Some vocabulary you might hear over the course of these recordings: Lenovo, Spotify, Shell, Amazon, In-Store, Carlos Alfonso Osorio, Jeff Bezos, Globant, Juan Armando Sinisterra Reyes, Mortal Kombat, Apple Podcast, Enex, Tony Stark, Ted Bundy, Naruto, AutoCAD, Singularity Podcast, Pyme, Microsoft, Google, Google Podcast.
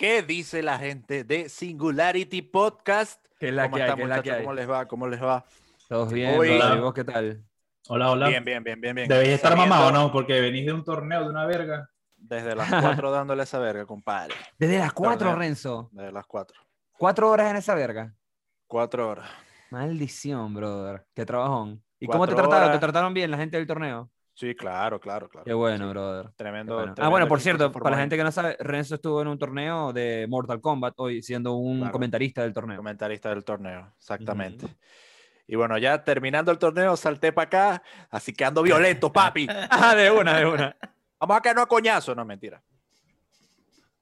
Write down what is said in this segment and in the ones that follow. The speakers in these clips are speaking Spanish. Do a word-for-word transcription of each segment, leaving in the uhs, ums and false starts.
¿Qué dice la gente de Singularity Podcast? ¿Qué es la que hay? ¿Qué es la que hay? ¿Cómo les va? ¿Cómo les va? ¿Todos bien? Hola. ¿Qué tal? Hola, hola. Bien, bien, bien, bien. bien. ¿Debéis estar mamado o no? Porque venís de un torneo, de una verga. Desde las cuatro dándole esa verga, compadre. ¿Desde las cuatro, Renzo? Desde las cuatro. ¿Cuatro horas en esa verga? Cuatro horas. Maldición, brother. Qué trabajón. ¿Y cuatro cómo te trataron? Horas. ¿Te trataron bien la gente del torneo? Sí, claro, claro, claro. Qué bueno, sí. brother. Tremendo, bueno. tremendo. Ah, bueno, por cierto, para la gente que no sabe, Renzo estuvo en un torneo de Mortal Kombat hoy, siendo un claro, comentarista del torneo. Comentarista del torneo, exactamente. Uh-huh. Y bueno, ya terminando el torneo, salté para acá, así que ando violento, papi. Ah, de una, de una. Vamos a caernos a coñazo, no, mentira.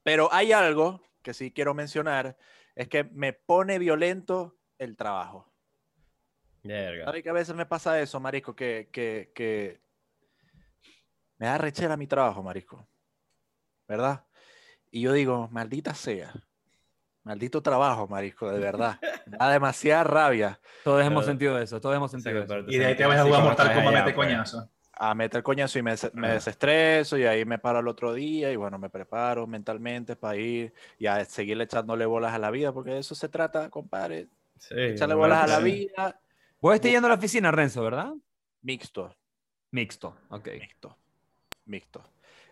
Pero hay algo que sí quiero mencionar, es que me pone violento el trabajo. Verga. ¿Sabes que a veces me pasa eso, marico? Que... que, que me da rechera mi trabajo, marico, ¿verdad? Y yo digo, maldita sea, maldito trabajo, marico, de verdad. Me da demasiada rabia. Todos pero, hemos sentido eso, todos hemos sentido sí, eso. Y de ahí te vas a jugar a Mortal Kombat a meter coñazo. A meter coñazo y me, me desestreso y ahí me paro el otro día y bueno, me preparo mentalmente para ir y a seguirle echándole bolas a la vida, porque de eso se trata, compadre. Sí, echarle bolas sí. a la vida. Vos estás yendo a la oficina, Renzo, ¿verdad? Mixto. Mixto, ok. Mixto. Mixto.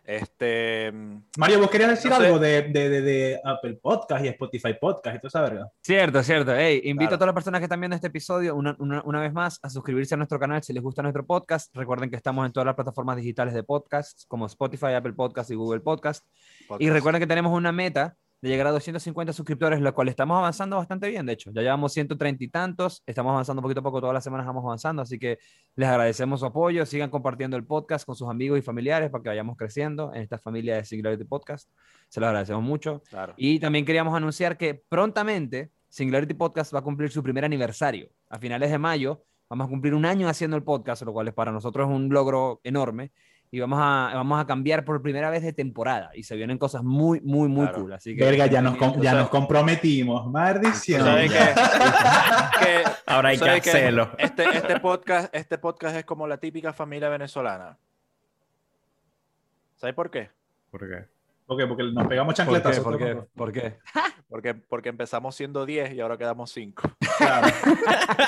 Este, Mario, vos querías decir no sé. algo de, de, de, de Apple Podcast y Spotify Podcast y toda esa verga. Cierto, cierto. Hey, invito claro. a todas las personas que están viendo este episodio una, una, una vez más a suscribirse a nuestro canal si les gusta nuestro podcast. Recuerden que estamos en todas las plataformas digitales de podcasts como Spotify, Apple Podcast y Google Podcast. podcast. Y recuerden que tenemos una meta de llegar a doscientos cincuenta suscriptores, lo cual estamos avanzando bastante bien, de hecho. Ya llevamos ciento treinta y tantos, estamos avanzando poquito a poco, todas las semanas vamos avanzando, así que les agradecemos su apoyo, sigan compartiendo el podcast con sus amigos y familiares para que vayamos creciendo en esta familia de Singularity Podcast. Se los agradecemos mucho. Claro. Y también queríamos anunciar que prontamente Singularity Podcast va a cumplir su primer aniversario. A finales de mayo vamos a cumplir un año haciendo el podcast, lo cual es para nosotros un logro enorme. Y vamos a, vamos a cambiar por primera vez de temporada. Y se vienen cosas muy, muy, muy claro. cool. Así que, verga, ya, nos, com- ya nos comprometimos. Maldición. ¿Sabes qué? que, Ahora hay que hacerlo. Este, este, podcast, este podcast es como la típica familia venezolana. ¿Sabes por qué? ¿Por qué? ¿Por qué? Porque nos pegamos chancletas. ¿Por qué? ¿Por qué? ¿Por qué? Porque, porque empezamos siendo diez y ahora quedamos cinco. Claro.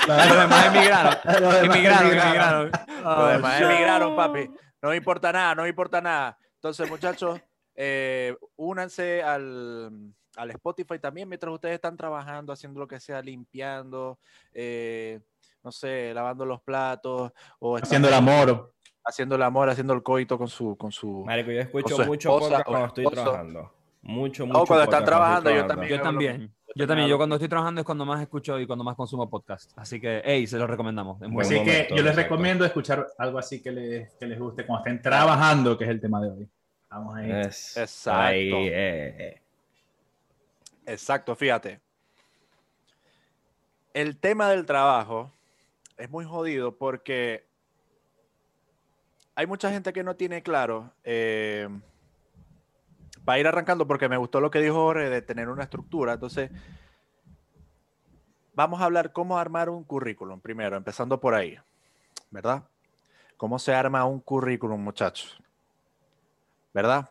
Los demás emigraron. Los emigraron, emigraron. Los demás emigraron, papi. No importa nada, no importa nada. Entonces, muchachos, eh, únanse al, al Spotify también mientras ustedes están trabajando, haciendo lo que sea, limpiando, eh, no sé, lavando los platos. O haciendo el amor. Haciendo el amor, haciendo el coito con su... Con su Marico, yo escucho con su mucho esposa, podcast cuando estoy trabajando. Mucho, mucho. O cuando están trabajando, yo también. Yo también. Yo también, yo cuando estoy trabajando es cuando más escucho y cuando más consumo podcast. Así que, hey, se los recomendamos. Así momento, que yo les exacto. recomiendo escuchar algo así que les, que les guste cuando estén trabajando, que es el tema de hoy. Vamos ahí. Es, exacto. Ahí, eh. Exacto, fíjate. El tema del trabajo es muy jodido porque hay mucha gente que no tiene claro... Eh, Para ir arrancando, porque me gustó lo que dijo Jorge de tener una estructura. Entonces, vamos a hablar cómo armar un currículum primero, empezando por ahí, ¿verdad? ¿Cómo se arma un currículum, muchachos? ¿Verdad?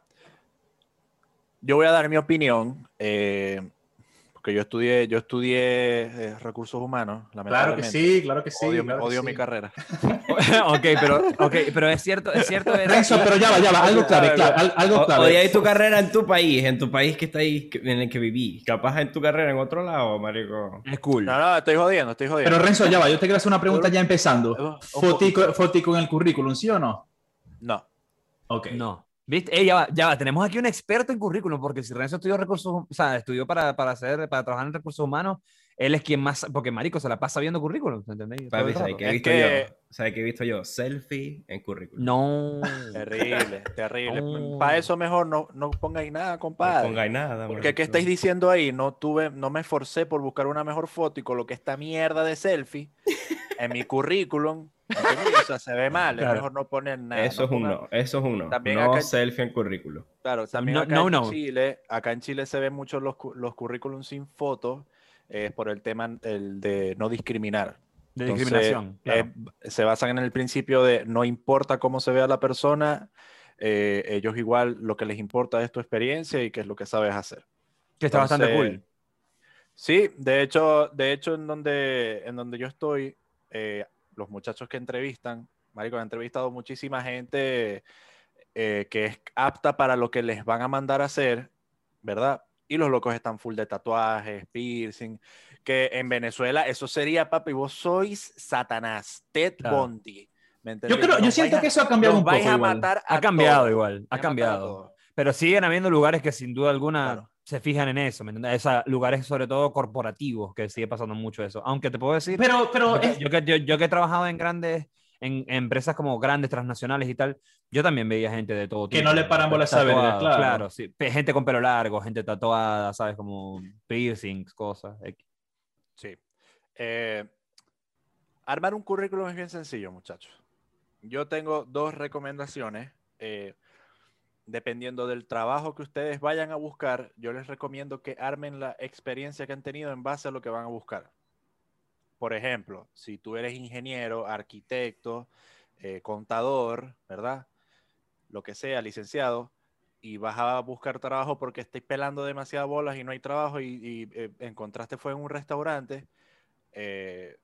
Yo voy a dar mi opinión, eh, porque yo estudié, yo estudié eh, recursos humanos, lamentablemente. Claro que sí, claro que sí. Odio, claro odio que mi sí. carrera. Ok, pero, okay, pero es cierto, es cierto. Renzo, pero ya va, ya va, algo clave, clave, algo clave. Odiáis tu carrera en tu país, en tu país que está ahí, en el que viví. Capaz en tu carrera en otro lado, marico. Es cool. No, no, estoy jodiendo, estoy jodiendo. Pero Renzo, ya va, yo te quiero hacer una pregunta ya empezando. Fotico, fotico en el currículum, ¿sí o no? No. Ok. No. ¿Viste? Ey, ya va, ya va, tenemos aquí un experto en currículum, porque si Renzo estudió recursos, o sea, estudió para, para, hacer, para trabajar en recursos humanos, él es quien más, porque marico, se la pasa viendo currículum, ¿entendéis? Papi, ¿sabes qué he visto que... yo? ¿Sabes qué he visto yo? Selfie en currículum. No. Terrible, terrible. No. Para eso mejor no, no pongáis nada, compadre. No pongáis nada. Porque ¿qué estáis diciendo ahí? No tuve, no me esforcé por buscar una mejor foto y coloqué esta mierda de selfie en mi currículum. O sea, se ve mal, claro. Es mejor no poner nada. Eso es no uno, eso es uno. También no acá, selfie en currículum. Claro, también no, acá, no, en no. Chile, acá en Chile se ven mucho los, los currículums sin fotos, eh, por el tema el de no discriminar. De Entonces, discriminación. Claro. Eh, se basan en el principio de no importa cómo se vea la persona, eh, ellos igual lo que les importa es tu experiencia y qué es lo que sabes hacer. Que está Entonces, bastante cool. Sí, de hecho, de hecho en, donde, en donde yo estoy, eh, los muchachos que entrevistan, marico, han entrevistado muchísima gente eh, que es apta para lo que les van a mandar a hacer, ¿verdad? Y los locos están full de tatuajes, piercing, que en Venezuela eso sería, papi, vos sois Satanás, Ted claro. Bundy. ¿Me yo creo, yo siento a, que eso ha cambiado un poco. Vais a matar a ha cambiado todo. igual, ha cambiado. Pero siguen habiendo lugares que sin duda alguna claro. se fijan en eso, ¿me entiendes? Esa, lugares sobre todo corporativos, que sigue pasando mucho eso. Aunque te puedo decir, pero, pero yo, es... yo, yo, yo que he trabajado en grandes... En, en empresas como grandes, transnacionales y tal, yo también veía gente de todo tipo. Que no le paran bolas a verga, claro. Claro, sí. Gente con pelo largo, gente tatuada, ¿sabes? Como piercings, cosas. Sí. Eh, armar un currículum es bien sencillo, muchachos. Yo tengo dos recomendaciones. Eh, dependiendo del trabajo que ustedes vayan a buscar, yo les recomiendo que armen la experiencia que han tenido en base a lo que van a buscar. Por ejemplo, si tú eres ingeniero, arquitecto, eh, contador, ¿verdad? Lo que sea, licenciado, y vas a buscar trabajo porque estás pelando demasiadas bolas y no hay trabajo y, y eh, encontraste fue en un restaurante, eh,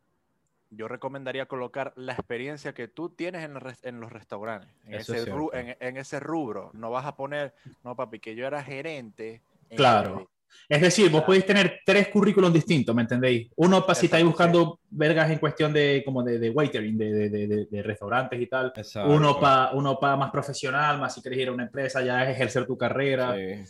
yo recomendaría colocar la experiencia que tú tienes en, el, en los restaurantes, en ese, ru, en, en ese rubro. No vas a poner, no papi, que yo era gerente. Claro. El, Es decir, vos podéis tener tres currículums distintos, ¿me entendéis? Uno para si estáis buscando vergas en cuestión de como de, de waitering, de, de, de, de restaurantes y tal. Exacto. Uno para uno para más profesional, más si querés ir a una empresa, ya es ejercer tu carrera. Sí,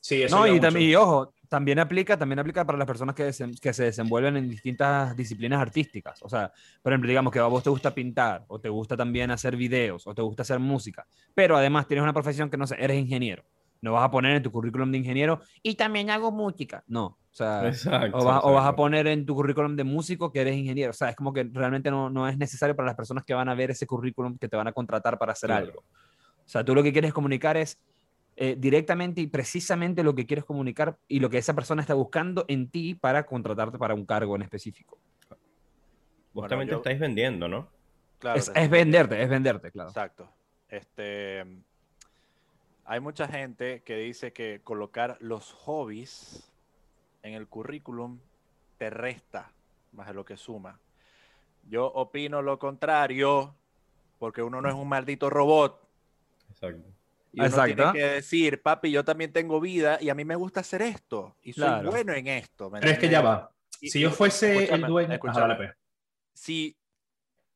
sí eso no, y, también, y ojo, también aplica, también aplica para las personas que, desem, que se desenvuelven en distintas disciplinas artísticas. O sea, por ejemplo, digamos que a vos te gusta pintar, o te gusta también hacer videos, o te gusta hacer música, pero además tienes una profesión que no sé, eres ingeniero. No vas a poner en tu currículum de ingeniero y también hago música. No, o sea, exacto, o, vas, o vas a poner en tu currículum de músico que eres ingeniero. O sea, es como que realmente no, no es necesario para las personas que van a ver ese currículum, que te van a contratar para hacer claro. algo. O sea, tú lo que quieres comunicar es eh, directamente y precisamente lo que quieres comunicar y lo que esa persona está buscando en ti para contratarte para un cargo en específico. Vos también te estáis vendiendo, ¿no? Claro, es, es venderte, es venderte, claro. Exacto. Este... Hay mucha gente que dice que colocar los hobbies en el currículum te resta más de lo que suma. Yo opino lo contrario, porque uno no es un maldito robot. Exacto. Y uno Exacto. tiene que decir, papi, yo también tengo vida y a mí me gusta hacer esto. Y soy claro. bueno en esto. Pero es que ya va. Y, si yo fuese escúchame, el dueño... Escúchame. Ajá, si,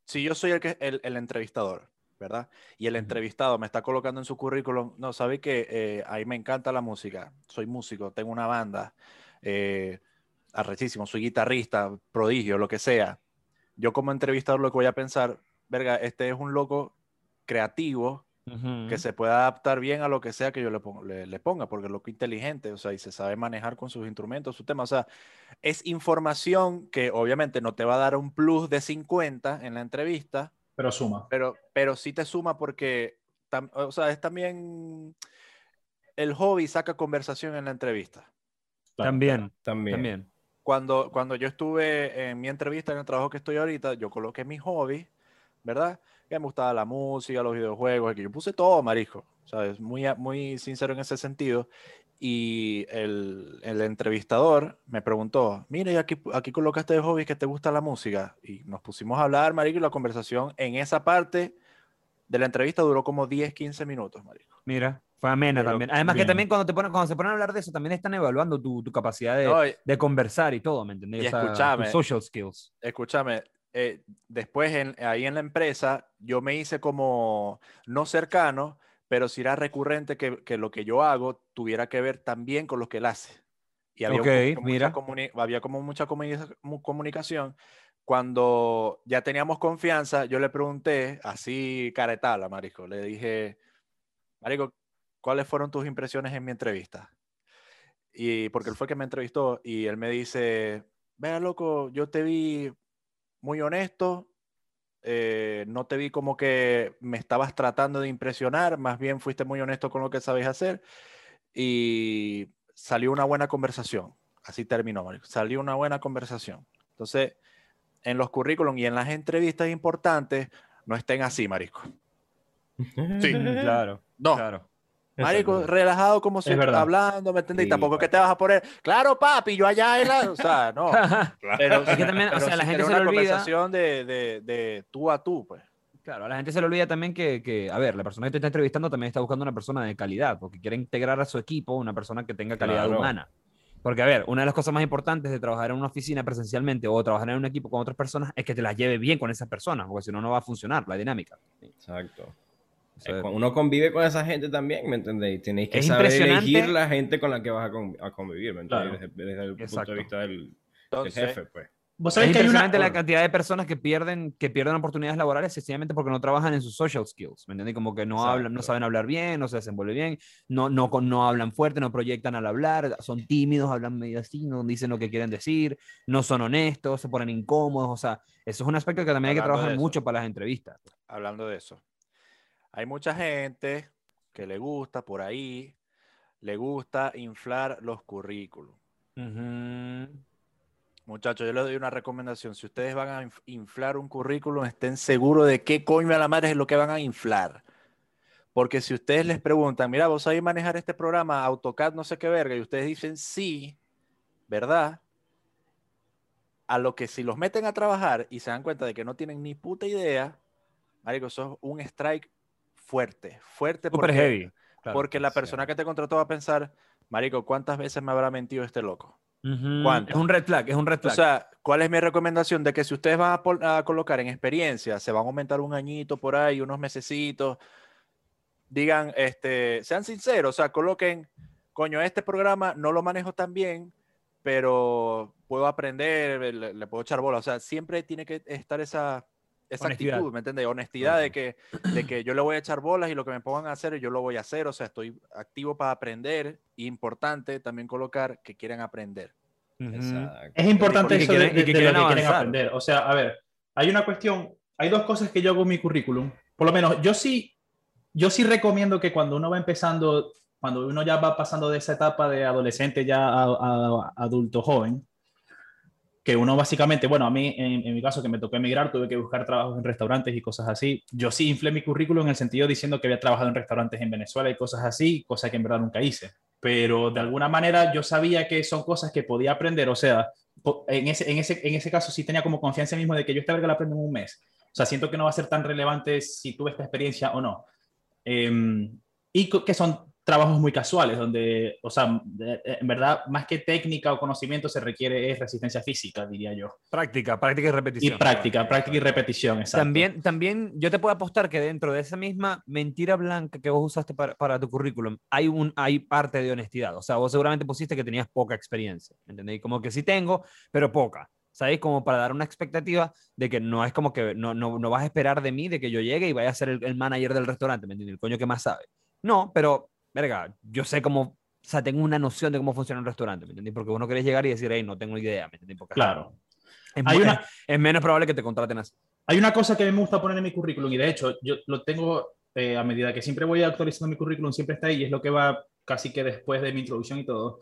si yo soy el, que, el, el entrevistador... ¿verdad? Y el entrevistado me está colocando en su currículum, no, ¿sabe qué? Eh, ahí me encanta la música, soy músico, tengo una banda, eh, arrechísimo, soy guitarrista, prodigio, lo que sea. Yo como entrevistador lo que voy a pensar, verga, este es un loco creativo uh-huh. que se puede adaptar bien a lo que sea que yo le ponga, le, le ponga, porque es loco inteligente, o sea, y se sabe manejar con sus instrumentos, su tema, o sea, es información que obviamente no te va a dar un plus de cincuenta en la entrevista, pero suma. Pero, pero sí te suma porque, tam, o sea, es también el hobby saca conversación en la entrevista. También, también. también. Cuando, cuando yo estuve en mi entrevista, en el trabajo que estoy ahorita, yo coloqué mis hobbies, ¿verdad? Que me gustaba la música, los videojuegos, que yo puse todo, marico. O sea, es muy, muy sincero en ese sentido. Y el, el entrevistador me preguntó, mira, y aquí, aquí colocaste de hobby que te gusta la música. Y nos pusimos a hablar, marico, y la conversación en esa parte de la entrevista duró como diez, quince minutos, marico. Mira, fue amena pero, también. Además bien. Que también cuando, te ponen, cuando se ponen a hablar de eso, también están evaluando tu, tu capacidad de, no, y, de conversar y todo, ¿me entendés? Y o sea, escúchame, tus social skills. Escúchame, eh, después en, ahí en la empresa yo me hice como no cercano, pero si era recurrente que, que lo que yo hago tuviera que ver también con lo que él hace. Y había, okay, como, mira. Comuni- había como mucha comuni- comunicación. Cuando ya teníamos confianza, yo le pregunté, así caretala, marico, le dije, marico, ¿cuáles fueron tus impresiones en mi entrevista? Y porque él fue el que me entrevistó y él me dice, vea, loco, yo te vi muy honesto, Eh, no te vi como que me estabas tratando de impresionar, más bien fuiste muy honesto con lo que sabes hacer y salió una buena conversación, así terminó, marico. Salió una buena conversación. Entonces, en los currículum y en las entrevistas importantes, no estén así, marico. Sí, claro, no, claro. marico, relajado como si estás hablando, ¿me entendés? Sí, y tampoco es que te vas a poner, claro, papi, yo allá en la... O sea, no. Pero es que también, o sea, la gente se le olvida... Una conversación de, de, de tú a tú, pues. Claro, a la gente se le olvida también que, que, a ver, la persona que te está entrevistando también está buscando una persona de calidad, porque quiere integrar a su equipo una persona que tenga calidad claro. humana. Porque, a ver, una de las cosas más importantes de trabajar en una oficina presencialmente o trabajar en un equipo con otras personas es que te las lleve bien con esas personas, porque si no, no va a funcionar la dinámica. Exacto. O sea, uno convive con esa gente también, ¿me entendéis? Tenéis que saber elegir la gente con la que vas a convivir, ¿me entendéis? Claro. Desde, desde el Exacto. punto de vista del, Entonces, del jefe, pues. ¿Vos sabés es que impresionante hay una... la cantidad de personas que pierden, que pierden oportunidades laborales sencillamente porque no trabajan en sus social skills, ¿me entiendes? Como que no, hablan, no saben hablar bien, no se desenvuelven bien, no, no, no hablan fuerte, no proyectan al hablar, son tímidos, hablan medio así, no dicen lo que quieren decir, no son honestos, se ponen incómodos, o sea, eso es un aspecto que también hablando hay que trabajar mucho para las entrevistas. Hablando de eso, hay mucha gente que le gusta por ahí, le gusta inflar los currículos. Ajá. Uh-huh. Muchachos, yo les doy una recomendación. Si ustedes van a inflar un currículum, estén seguros de qué coño a la madre es lo que van a inflar. Porque si ustedes les preguntan, mira, ¿vos sabés manejar este programa AutoCAD no sé qué verga? Y ustedes dicen sí, ¿verdad? A lo que si los meten a trabajar y se dan cuenta de que no tienen ni puta idea, marico, sos un strike fuerte, fuerte. Super porque, heavy. Claro, porque la persona sí. que te contrató va a pensar, marico, ¿cuántas veces me habrá mentido este loco? ¿Cuánto? Es un red flag, es un red flag. O sea, ¿cuál es mi recomendación? De que si ustedes van a, a colocar en experiencia, se van a aumentar un añito por ahí, unos mesecitos, digan, este, sean sinceros, o sea, coloquen, coño, este programa no lo manejo tan bien, pero puedo aprender, le, le puedo echar bola, o sea, siempre tiene que estar esa, esa actitud, ¿me entiendes? Honestidad uh-huh. de, que, de que yo le voy a echar bolas y lo que me pongan a hacer yo lo voy a hacer, o sea, estoy activo para aprender. Y importante también colocar que quieran aprender. Exacto. Es importante eso de, de, de, de, de lo que quieren aprender. O sea, a ver, hay una cuestión, hay dos cosas que yo hago en mi currículum. Por lo menos, yo sí, yo sí recomiendo que cuando uno va empezando, cuando uno ya va pasando de esa etapa de adolescente ya a, a, a adulto joven, que uno básicamente, bueno, a mí, en, en mi caso, que me tocó emigrar, tuve que buscar trabajos en restaurantes y cosas así. Yo sí inflé mi currículum en el sentido diciendo que había trabajado en restaurantes en Venezuela y cosas así, cosas que en verdad nunca hice. Pero de alguna manera yo sabía que son cosas que podía aprender, o sea, en ese, en ese, en ese caso sí tenía como confianza mismo de que yo esta verga la aprendo en un mes. O sea, siento que no va a ser tan relevante si tuve esta experiencia o no. Eh, y que son trabajos muy casuales, donde, o sea, en verdad, más que técnica o conocimiento se requiere es resistencia física, diría yo. Práctica, práctica y repetición. Y práctica, claro. práctica y repetición, exacto. También, también yo te puedo apostar que dentro de esa misma mentira blanca que vos usaste para, para tu currículum, hay, un, hay parte de honestidad. O sea, vos seguramente pusiste que tenías poca experiencia, ¿entendéis? Como que sí tengo, pero poca. ¿Sabéis? Como para dar una expectativa de que no es como que no, no, no vas a esperar de mí de que yo llegue y vaya a ser el, el manager del restaurante, ¿me entiendes? El coño que más sabe. No, pero... verga, yo sé cómo, o sea, tengo una noción de cómo funciona un restaurante, ¿me entendés? Porque vos no querés llegar y decir, hey, no tengo idea, ¿me entendés? Porque claro. Es, hay una, es menos probable que te contraten así. Hay una cosa que me gusta poner en mi currículum, y de hecho, yo lo tengo eh, a medida que siempre voy actualizando mi currículum, siempre está ahí, y es lo que va casi que después de mi introducción y todo.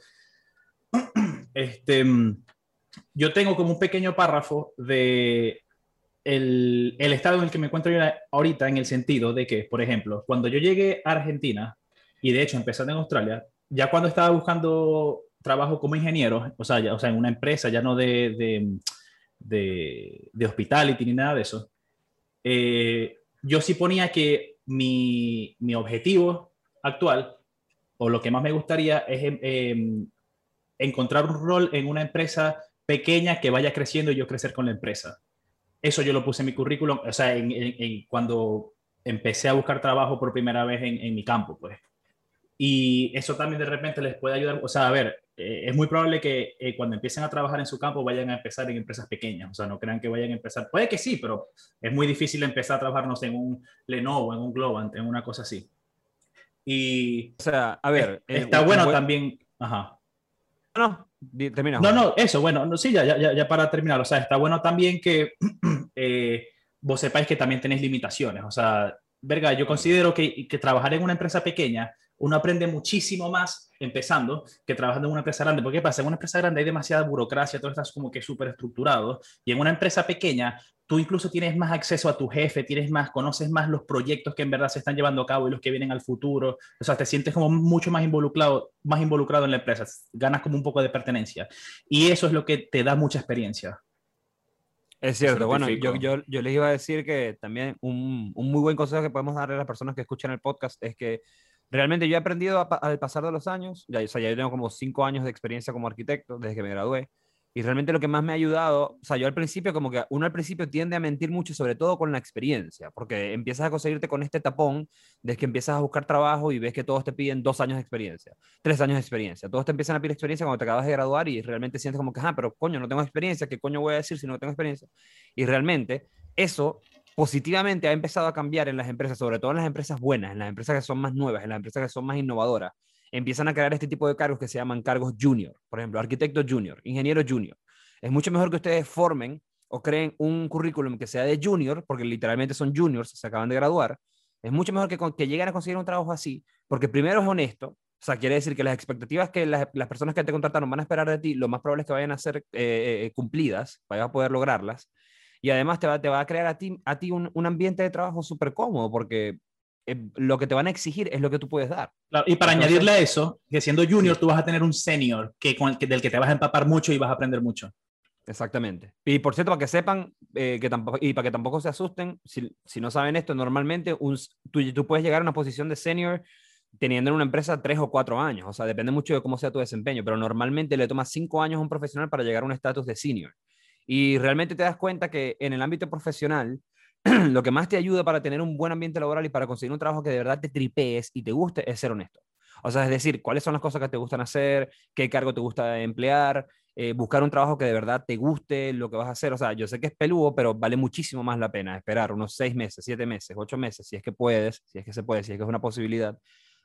Este, yo tengo como un pequeño párrafo de el, el estado en el que me encuentro yo ahorita, en el sentido de que, por ejemplo, cuando yo llegué a Argentina, y de hecho, empezando en Australia, ya cuando estaba buscando trabajo como ingeniero, o sea, ya, o sea en una empresa, ya no de, de, de, de hospitality ni nada de eso, eh, yo sí ponía que mi, mi objetivo actual, o lo que más me gustaría, es eh, encontrar un rol en una empresa pequeña que vaya creciendo y yo crecer con la empresa. Eso yo lo puse en mi currículum, o sea, en, en, en cuando empecé a buscar trabajo por primera vez en, en mi campo, pues. Y eso también de repente les puede ayudar, o sea, a ver, eh, es muy probable que eh, cuando empiecen a trabajar en su campo vayan a empezar en empresas pequeñas, o sea, no crean que vayan a empezar, puede que sí, pero es muy difícil empezar a trabajar, no sé, en un Lenovo, en un Globant, en una cosa así. Y, o sea, a ver. Es, está eh, bueno buen... también, ajá. No, no, termina. No, no, eso, bueno, no, sí, ya, ya, ya para terminar, o sea, está bueno también que eh, vos sepáis que también tenéis limitaciones, o sea, verga, yo considero que, que trabajar en una empresa pequeña uno aprende muchísimo más empezando que trabajando en una empresa grande. Porque ¿qué pasa? En una empresa grande hay demasiada burocracia, todo está como que súper estructurado. Y en una empresa pequeña tú incluso tienes más acceso a tu jefe, tienes más, conoces más los proyectos que en verdad se están llevando a cabo y los que vienen al futuro. O sea, te sientes como mucho más involucrado, más involucrado en la empresa. Ganas como un poco de pertenencia. Y eso es lo que te da mucha experiencia. Es cierto. Bueno, yo, yo, yo les iba a decir que también un, un muy buen consejo que podemos darle a las personas que escuchan el podcast es que realmente yo he aprendido a, al pasar de los años. Ya, o sea, ya tengo como cinco años de experiencia como arquitecto desde que me gradué. Y realmente lo que más me ha ayudado, o sea, yo al principio, como que uno al principio tiende a mentir mucho, sobre todo con la experiencia, porque empiezas a conseguirte con este tapón de que empiezas a buscar trabajo y ves que todos te piden dos años de experiencia, tres años de experiencia, todos te empiezan a pedir experiencia cuando te acabas de graduar y realmente sientes como que, ah, pero coño, no tengo experiencia, ¿qué coño voy a decir si no tengo experiencia? Y realmente eso positivamente ha empezado a cambiar en las empresas, sobre todo en las empresas buenas, en las empresas que son más nuevas, en las empresas que son más innovadoras. Empiezan a crear este tipo de cargos que se llaman cargos junior. Por ejemplo, arquitecto junior, ingeniero junior. Es mucho mejor que ustedes formen o creen un currículum que sea de junior, porque literalmente son juniors, se acaban de graduar. Es mucho mejor que, que lleguen a conseguir un trabajo así, porque primero es honesto. O sea, quiere decir que las expectativas que las, las personas que te contrataron van a esperar de ti, lo más probable es que vayan a ser eh, cumplidas, vas a poder lograrlas. Y además te va, te va a crear a ti, a ti un, un ambiente de trabajo súper cómodo, porque lo que te van a exigir es lo que tú puedes dar. Claro, y para Entonces, añadirle a eso, que siendo junior sí. tú vas a tener un senior que, con el que, del que te vas a empapar mucho y vas a aprender mucho. Exactamente. Y por cierto, para que sepan, eh, que tampoco, y para que tampoco se asusten, si, si no saben esto, normalmente un, tú, tú puedes llegar a una posición de senior teniendo en una empresa tres o cuatro años. O sea, depende mucho de cómo sea tu desempeño, pero normalmente le tomas cinco años a un profesional para llegar a un estatus de senior. Y realmente te das cuenta que en el ámbito profesional, lo que más te ayuda para tener un buen ambiente laboral y para conseguir un trabajo que de verdad te tripees y te guste es ser honesto. O sea, es decir, cuáles son las cosas que te gustan hacer, qué cargo te gusta emplear, eh, buscar un trabajo que de verdad te guste, lo que vas a hacer. O sea, yo sé que es peludo, pero vale muchísimo más la pena esperar unos seis meses, siete meses, ocho meses, si es que puedes, si es que se puede, si es que es una posibilidad,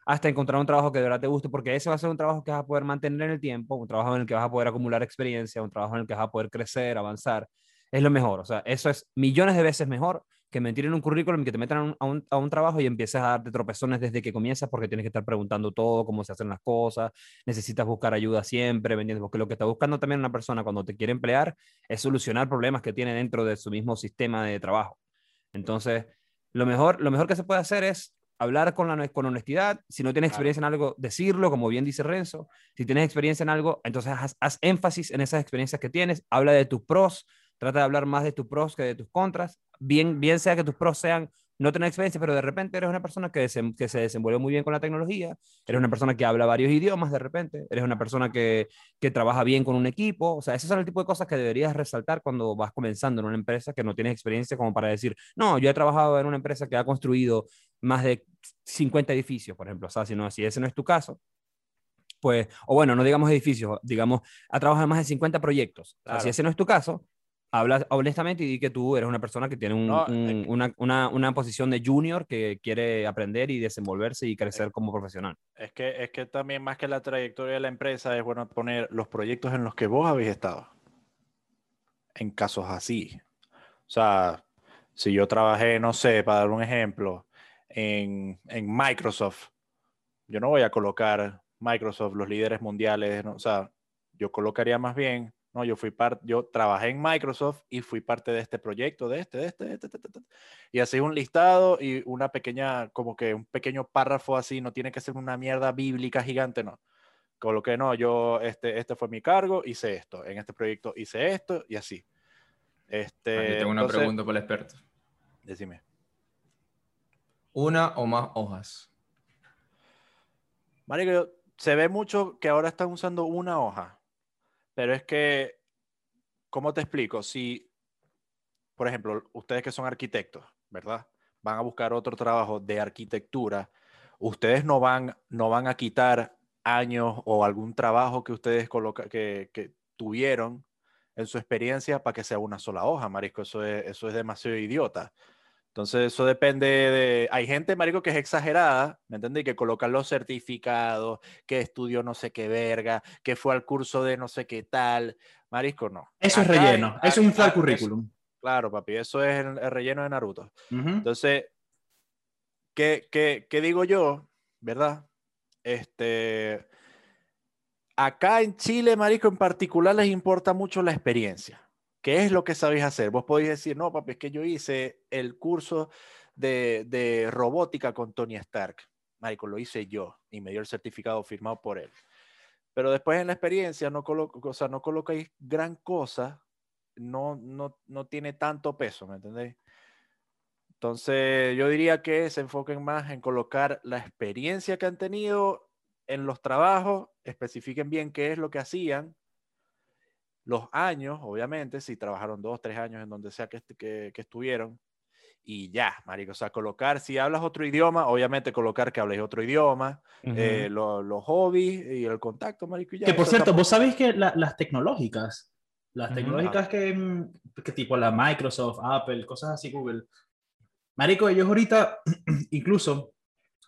hasta encontrar un trabajo que de verdad te guste, porque ese va a ser un trabajo que vas a poder mantener en el tiempo, un trabajo en el que vas a poder acumular experiencia, un trabajo en el que vas a poder crecer, avanzar. Es lo mejor, o sea, eso es millones de veces mejor que mentir en un currículum, que te metan a un, a un, a un trabajo y empiezas a darte tropezones desde que comienzas, porque tienes que estar preguntando todo, cómo se hacen las cosas, necesitas buscar ayuda siempre, ¿me entiendes? Porque lo que está buscando también una persona cuando te quiere emplear es solucionar problemas que tiene dentro de su mismo sistema de trabajo. Entonces, lo mejor, lo mejor que se puede hacer es hablar con, la, con honestidad. Si no tienes experiencia en algo, decirlo, como bien dice Renzo. Si tienes experiencia en algo, entonces haz, haz énfasis en esas experiencias que tienes, habla de tus pros. Trata de hablar más de tus pros que de tus contras. Bien, bien sea que tus pros sean no tener experiencia, pero de repente eres una persona que, desem, que se desenvuelve muy bien con la tecnología, eres una persona que habla varios idiomas de repente, eres una persona que, que trabaja bien con un equipo. O sea, esos son el tipo de cosas que deberías resaltar cuando vas comenzando en una empresa que no tienes experiencia, como para decir, no, yo he trabajado en una empresa que ha construido más de cincuenta edificios, por ejemplo. O sea, si, no, si ese no es tu caso, pues, o bueno, no digamos edificios, digamos, ha trabajado en más de cincuenta proyectos. O sea, claro. Si ese no es tu caso, habla honestamente y di que tú eres una persona que tiene un, no, un, una, una, una posición de junior que quiere aprender y desenvolverse y crecer es, como profesional. Es que, es que también más que la trayectoria de la empresa es bueno poner los proyectos en los que vos habéis estado. En casos así. O sea, si yo trabajé, no sé, para dar un ejemplo, en, en Microsoft, yo no voy a colocar Microsoft, los líderes mundiales, ¿no? O sea, yo colocaría más bien... No, yo fui parte, yo trabajé en Microsoft y fui parte de este proyecto, de este, de este, de este, de este, de este. Y así un listado y una pequeña, como que un pequeño párrafo así, no tiene que ser una mierda bíblica gigante, no. Con lo que no, yo, este, este fue mi cargo, hice esto, en este proyecto hice esto y así. Este, ah, yo tengo una entonces, pregunta para el experto. Decime. ¿Una o más hojas? Marico, se ve mucho que ahora están usando una hoja. Pero es que, ¿cómo te explico? Si, por ejemplo, ustedes que son arquitectos, ¿verdad? Van a buscar otro trabajo de arquitectura. Ustedes no van, no van a quitar años o algún trabajo que ustedes coloca, que, que tuvieron en su experiencia para que sea una sola hoja, marico. Eso es, eso es demasiado idiota. Entonces, eso depende de... Hay gente, marico, que es exagerada, ¿me entiendes? Y que colocan los certificados, que estudió no sé qué verga, que fue al curso de no sé qué tal. Marico, no. Eso acá es relleno. Hay, eso hay, es un al currículum. Eso, claro, papi. Eso es el, el relleno de Naruto. Uh-huh. Entonces, ¿qué, qué, qué digo yo? ¿Verdad? Este, acá en Chile, marico, en particular les importa mucho la experiencia. ¿Qué es lo que sabéis hacer? Vos podéis decir, no, papi, es que yo hice el curso de, de robótica con Tony Stark. Marico, lo hice yo y me dio el certificado firmado por él. Pero después en la experiencia no coloco, o sea, no colocáis gran cosa, no, no, no tiene tanto peso, ¿me entendéis? Entonces yo diría que se enfoquen más en colocar la experiencia que han tenido en los trabajos, especifiquen bien qué es lo que hacían, los años, obviamente, si trabajaron dos, tres años en donde sea que, que, que estuvieron, y ya, marico, o sea, colocar, si hablas otro idioma, obviamente colocar que habléis otro idioma, uh-huh. eh, lo, los hobbies y el contacto, marico, y ya. Que por cierto, está... vos sabéis que la, las tecnológicas, las uh-huh. tecnológicas que, que tipo la Microsoft, Apple, cosas así, Google, marico, ellos ahorita incluso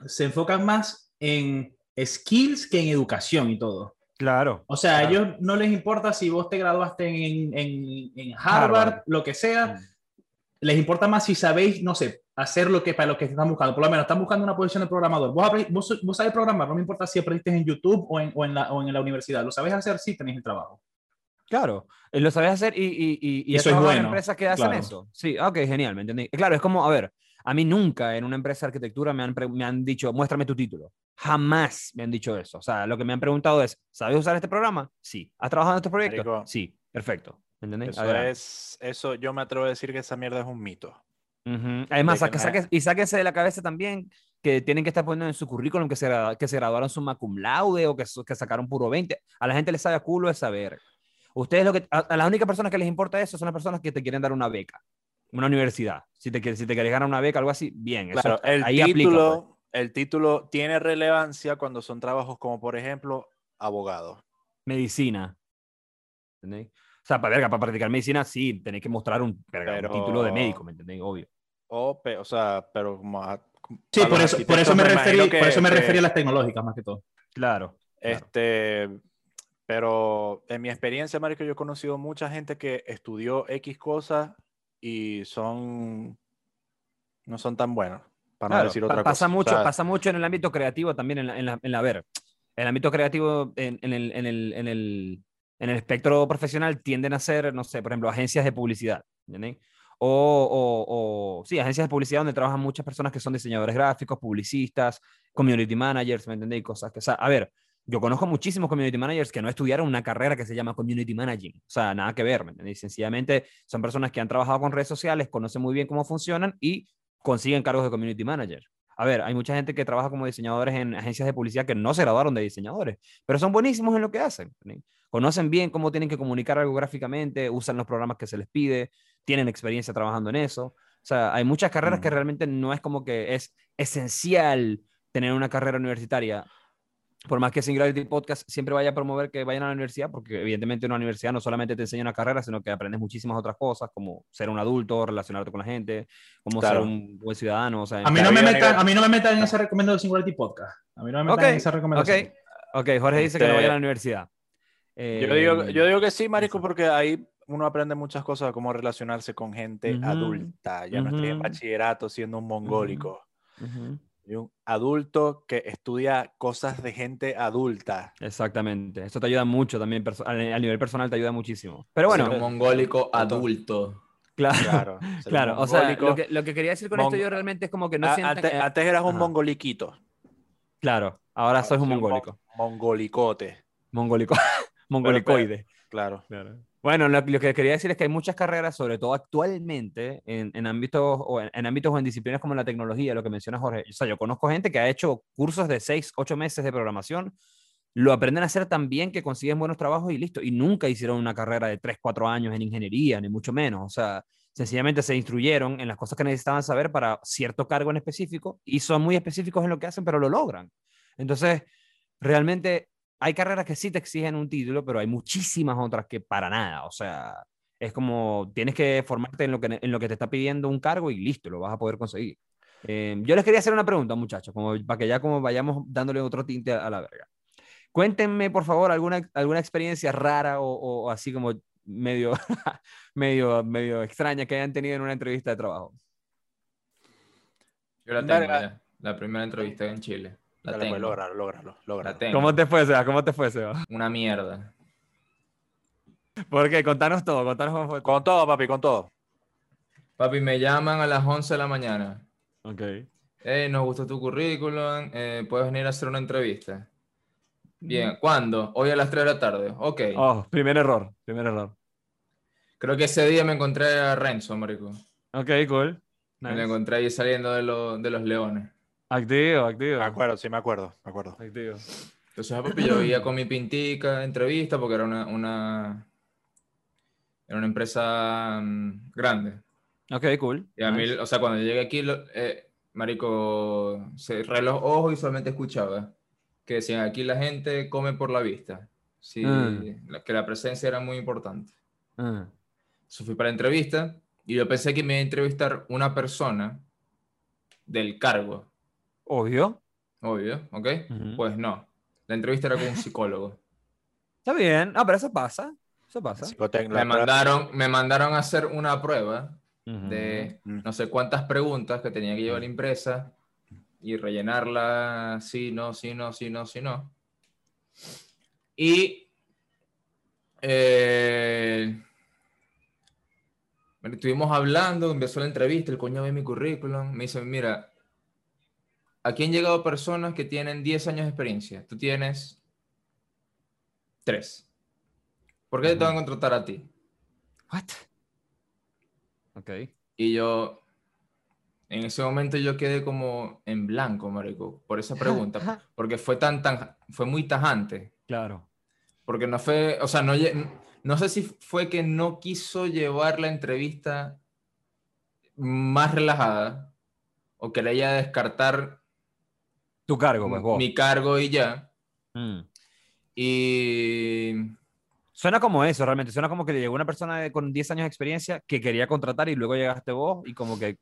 se enfocan más en skills que en educación y todo. Claro. O sea, claro. A ellos no les importa si vos te graduaste en, en, en Harvard, Harvard, lo que sea. Mm. Les importa más si sabéis, no sé, hacer lo que para lo que están buscando. Por lo menos están buscando una posición de programador. Vos, vos, vos sabés programar, no me importa si aprendiste en YouTube o en, o en, la, o en la universidad. Lo sabés hacer, sí tenéis el trabajo. Claro, lo sabés hacer y, y, y, y eso es bueno. Hay empresas que hacen claro. eso. Sí, ok, genial, me entendí. Claro, es como, a ver, a mí nunca en una empresa de arquitectura me han, me han dicho, muéstrame tu título. Jamás me han dicho eso. O sea, lo que me han preguntado es, ¿sabes usar este programa? Sí. ¿Has trabajado en estos proyectos? Marico, sí, perfecto. ¿Entendés? Eso es, eso yo me atrevo a decir que esa mierda es un mito. Uh-huh. Además, saque, saque, y sáquense de la cabeza también que tienen que estar poniendo en su currículum que se, que se graduaron summa cum laude o que, que sacaron puro veinte. A la gente le sabe a culo de saber. Ustedes lo que, a, a las únicas personas que les importa eso son las personas que te quieren dar una beca, una universidad. Si te, si te querés ganar una beca, algo así, bien. Claro, eso, el ahí título... aplica, pues. El título tiene relevancia cuando son trabajos como, por ejemplo, abogado. Medicina. ¿Entendéis? O sea, para, verga, para practicar medicina, sí, tenéis que mostrar un, verga, pero... un título de médico, ¿me entendéis? Obvio. O, pe, o sea, pero como... A, sí, por eso, por eso me, me referí, que, por eso me que, referí a las tecnológicas, más que todo. Claro. Este, claro. Pero en mi experiencia, marico, yo he conocido mucha gente que estudió X cosas y son... no son tan buenos. Para claro, no decir otra pasa cosa. Mucho, o sea, pasa mucho en el ámbito creativo también, en la, en la, en la ver. El ámbito creativo en, en, el, en, el, en, el, en el espectro profesional tienden a ser, no sé, por ejemplo, agencias de publicidad. ¿Entienden? O, o, o, sí, agencias de publicidad donde trabajan muchas personas que son diseñadores gráficos, publicistas, community managers, ¿me entendéis? Cosas que, o sea, a ver, yo conozco muchísimos community managers que no estudiaron una carrera que se llama community managing. O sea, nada que ver, ¿me entendéis? Sencillamente son personas que han trabajado con redes sociales, conocen muy bien cómo funcionan y consiguen cargos de community manager. A ver, hay mucha gente que trabaja como diseñadores en agencias de publicidad que no se graduaron de diseñadores, pero son buenísimos en lo que hacen. ¿Sí? Conocen bien cómo tienen que comunicar algo gráficamente, usan los programas que se les pide, tienen experiencia trabajando en eso. O sea, hay muchas carreras mm. que realmente no es como que es esencial tener una carrera universitaria. Por más que Singularity Podcast siempre vaya a promover que vayan a la universidad, porque evidentemente una universidad no solamente te enseña una carrera, sino que aprendes muchísimas otras cosas, como ser un adulto, relacionarte con la gente, como claro. ser un buen ciudadano. O sea, a, mí no me metan, a mí no me metan en esa recomendación de Singularity Podcast. A mí no me metan okay. en esa recomendación. Ok, okay. Jorge dice este... que no vayan a la universidad. Eh, yo, digo, yo digo que sí, marico, porque ahí uno aprende muchas cosas de cómo relacionarse con gente uh-huh. adulta. Ya uh-huh. no estoy en bachillerato siendo un mongólico. Ajá. Uh-huh. Y un adulto que estudia cosas de gente adulta. Exactamente. Eso te ayuda mucho también. A nivel personal te ayuda muchísimo. Pero bueno. Ser un mongólico adulto. Claro. Claro. claro. O sea, lo que, lo que quería decir con Mong... esto yo realmente es como que no a, sientan... Antes, que... antes eras un Ajá. mongoliquito. Claro. Ahora claro, sois un mongólico. Mon- mongolicote. Mongolico. Mongolicoide. Claro. Claro. Bueno, lo, lo que quería decir es que hay muchas carreras, sobre todo actualmente, en, en, ámbitos, o en, en ámbitos o en disciplinas como la tecnología, lo que menciona Jorge. O sea, yo conozco gente que ha hecho cursos de seis, ocho meses de programación, lo aprenden a hacer tan bien que consiguen buenos trabajos y listo. Y nunca hicieron una carrera de tres, cuatro años en ingeniería, ni mucho menos. O sea, sencillamente se instruyeron en las cosas que necesitaban saber para cierto cargo en específico y son muy específicos en lo que hacen, pero lo logran. Entonces, realmente... hay carreras que sí te exigen un título, pero hay muchísimas otras que para nada. O sea, es como tienes que formarte en lo que, en lo que te está pidiendo un cargo y listo, lo vas a poder conseguir. Eh, yo les quería hacer una pregunta, muchachos, como, para que ya como vayamos dándole otro tinte a, a la verga. Cuéntenme, por favor, alguna, alguna experiencia rara o, o así como medio, medio, medio extraña que hayan tenido en una entrevista de trabajo. Yo la tengo, la, la primera entrevista en Chile. La tengo. Lógralo, lógralo, lógralo. La tengo. ¿Cómo te fue, Seba? ¿Cómo te fue, Seba? Una mierda. Porque contanos todo, contanos cómo fue. Con todo, papi, con todo. Papi, me llaman a las once de la mañana. Ok. Hey, nos gustó tu currículum, eh, puedes venir a hacer una entrevista. Bien, ¿cuándo? Hoy a las tres de la tarde. Ok. Oh, primer error, primer error. Creo que ese día me encontré a Renzo, marico. Ok, cool. Nice. Me lo encontré ahí saliendo de, lo, de los leones. Activo, activo. Me acuerdo, sí, me acuerdo, me acuerdo. Activo. Entonces, papi, yo iba con mi pintica, entrevista, porque era una, una, era una empresa um, grande. Ok, cool. Y a mí, nice. O sea, cuando yo llegué aquí, lo, eh, marico, cerré los ojos y solamente escuchaba que decían, aquí la gente come por la vista. Sí, mm. la, que la presencia era muy importante. Mm. Entonces fui para la entrevista y yo pensé que me iba a entrevistar una persona del cargo. Obvio. Obvio, ¿ok? Uh-huh. Pues no. La entrevista era con un psicólogo. Está bien. Ah, pero eso pasa. Eso pasa. Me mandaron, me mandaron a hacer una prueba uh-huh. de no sé cuántas preguntas que tenía que llevar impresa y rellenarla, sí, no, sí, no, sí, no, sí, no. Y eh, estuvimos hablando, empezó la entrevista, el coño ve mi currículum, me dice, mira, aquí han llegado personas que tienen diez años de experiencia, tú tienes tres. ¿Por qué uh-huh. te van a contratar a ti? What? Ok. Y yo... En ese momento yo quedé como en blanco, marico, por esa pregunta, porque fue tan, tan, fue muy tajante. Claro. Porque no fue, o sea, no, no sé si fue que no quiso llevar la entrevista más relajada o quería descartar tu cargo, pues, vos. Mi cargo y ya. Mm. Y suena como eso, realmente. Suena como que llegó una persona con diez años de experiencia que quería contratar y luego llegaste vos y como que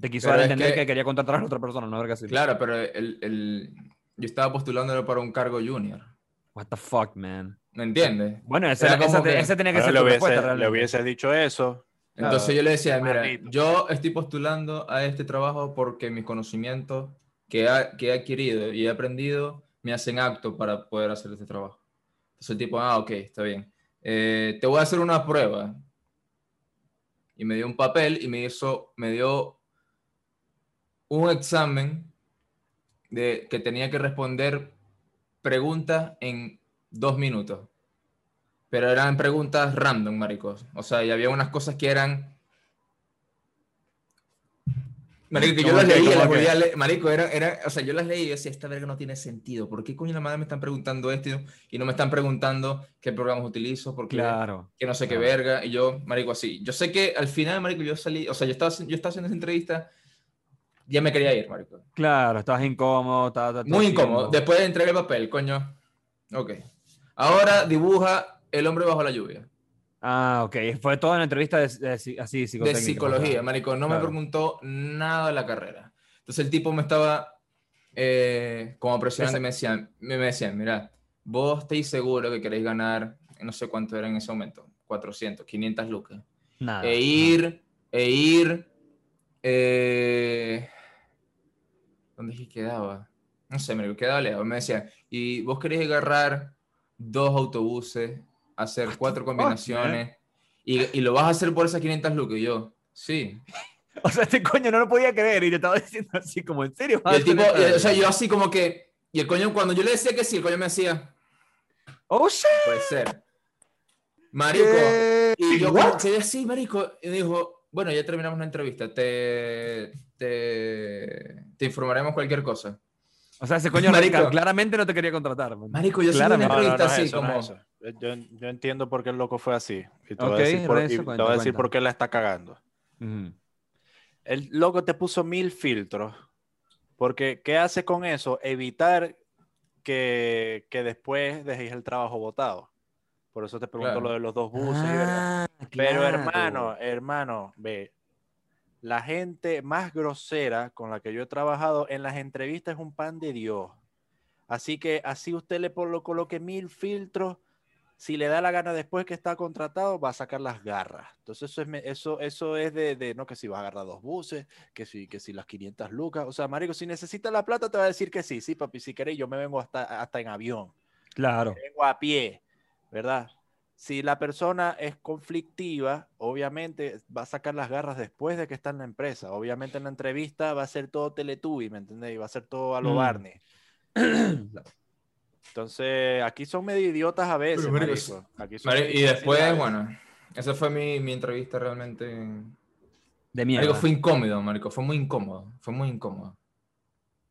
te quiso dar a entender es que... que quería contratar a otra persona, no verga. Claro, pero el, el... yo estaba postulándolo para un cargo junior. What the fuck, man. ¿Me entiendes? Bueno, ese, esa, que... ese tenía que ser tu hubiese, respuesta. Le hubiese dicho eso. Entonces claro. Yo le decía, mira, Marrito. Yo estoy postulando a este trabajo porque mis conocimientos que, ha, que he adquirido y he aprendido me hacen apto para poder hacer este trabajo. Entonces el tipo, ah, ok, está bien. Eh, te voy a hacer una prueba. Y me dio un papel y me hizo, me dio... un examen de, que tenía que responder preguntas en dos minutos. Pero eran preguntas random, maricos. O sea, y había unas cosas que eran... Marico, que yo las leí, las volví a leer. Marico, era, era, o sea, yo las leí y decía, esta verga no tiene sentido. ¿Por qué coño la madre me están preguntando esto? Y no me están preguntando qué programas utilizo, porque claro. Que no sé qué verga. Y yo, marico, así. Yo sé que al final, marico, yo salí... O sea, yo estaba, yo estaba haciendo esa entrevista... Ya me quería ir, marico. Claro, estabas incómodo. Estabas, estabas muy incómodo. Tiempo. Después de entregar el papel, coño. Ok. Ahora dibuja El hombre bajo la lluvia. Ah, ok. Fue toda una entrevista de, de, así, de psicología, marico. No claro. Me preguntó nada de la carrera. Entonces el tipo me estaba eh, como presionando. Me decían, me decían, mira, vos estáis seguro que queréis ganar, no sé cuánto era en ese momento, cuatrocientos, quinientas lucas. Nada. E ir, nada. e ir... Eh, ¿Dónde es que quedaba? No sé, me quedaba lejos. Me decía, ¿y vos querés agarrar dos autobuses, hacer cuatro combinaciones y, y lo vas a hacer por esas quinientas lucas? Y yo, sí. O sea, este coño no lo podía creer y le estaba diciendo así como, ¿en serio? Y el tipo, o sea, yo así como que, y el coño cuando yo le decía que sí, el coño me decía, oh shit. Puede ser. Marico. Eh, y yo quedé así, marico. Y me dijo, bueno, ya terminamos la entrevista. Te, te, te informaremos cualquier cosa. O sea, ese coño marico, marico, claramente no te quería contratar. Man. Marico, yo soy una entrevista no, no, no así eso, como... No yo, yo entiendo por qué el loco fue así. Y te okay, voy a decir, por, eso, y cuenta, te voy a decir por qué la está cagando. Uh-huh. El loco te puso mil filtros. Porque, ¿qué hace con eso? Evitar que, que después dejéis el trabajo botado. Por eso te pregunto claro. Lo de los dos buses. Ah, y pero claro. hermano, hermano, ve, la gente más grosera con la que yo he trabajado en las entrevistas es un pan de Dios. Así que así usted le coloque mil filtros, si le da la gana después que está contratado, va a sacar las garras. Entonces eso es, eso, eso es de, de, no que si va a agarrar dos buses, que si, que si las quinientas lucas. O sea, marico, si necesita la plata te va a decir que sí, sí papi, si querés yo me vengo hasta, hasta en avión. Claro. Me vengo a pie. ¿Verdad? Si la persona es conflictiva, obviamente va a sacar las garras después de que está en la empresa. Obviamente en la entrevista va a ser todo Teletubby, ¿me entendéis? Va a ser todo a lo mm. Barney. Entonces, aquí son medio idiotas a veces, pero, pero, marico. Aquí son marico, y después, bueno, esa fue mi, mi entrevista realmente... De mierda. Marico, fue incómodo, marico. Fue muy incómodo. Fue muy incómodo.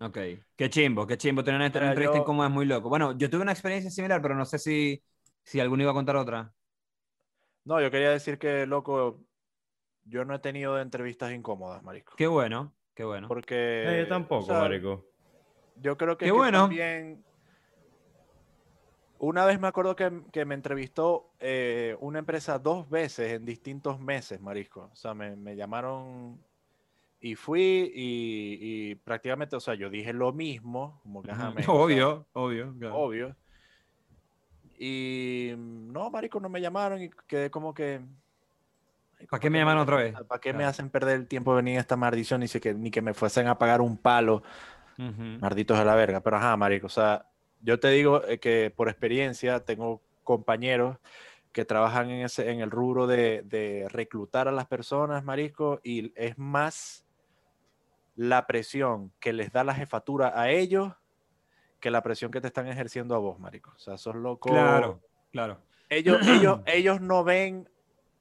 Ok. Qué chimbo, qué chimbo. Tener una entrevista yo... incómoda es muy loco. Bueno, yo tuve una experiencia similar, pero no sé si... Si alguno iba a contar otra. No, yo quería decir que, loco, yo no he tenido entrevistas incómodas, marico. Qué bueno, qué bueno. Porque... Eh, yo tampoco, o sea, marico. Yo creo que, qué que bueno. También... Una vez me acuerdo que, que me entrevistó eh, una empresa dos veces en distintos meses, marico. O sea, me, me llamaron y fui y, y prácticamente, o sea, yo dije lo mismo. Como que, ajá, me, obvio, o sea, obvio. Claro. Obvio. Y no, marico, no me llamaron y quedé como que... ¿Para qué me llamaron otra vez? ¿Para qué claro. me hacen perder el tiempo de venir a esta maldición? Ni que, ni que me fuesen a pagar un palo. Uh-huh. Malditos a la verga. Pero ajá, marico, o sea, yo te digo que por experiencia tengo compañeros que trabajan en, ese, en el rubro de, de reclutar a las personas, marico, y es más la presión que les da la jefatura a ellos que la presión que te están ejerciendo a vos, marico. O sea, sos loco. Claro, claro. Ellos, ellos, ellos no ven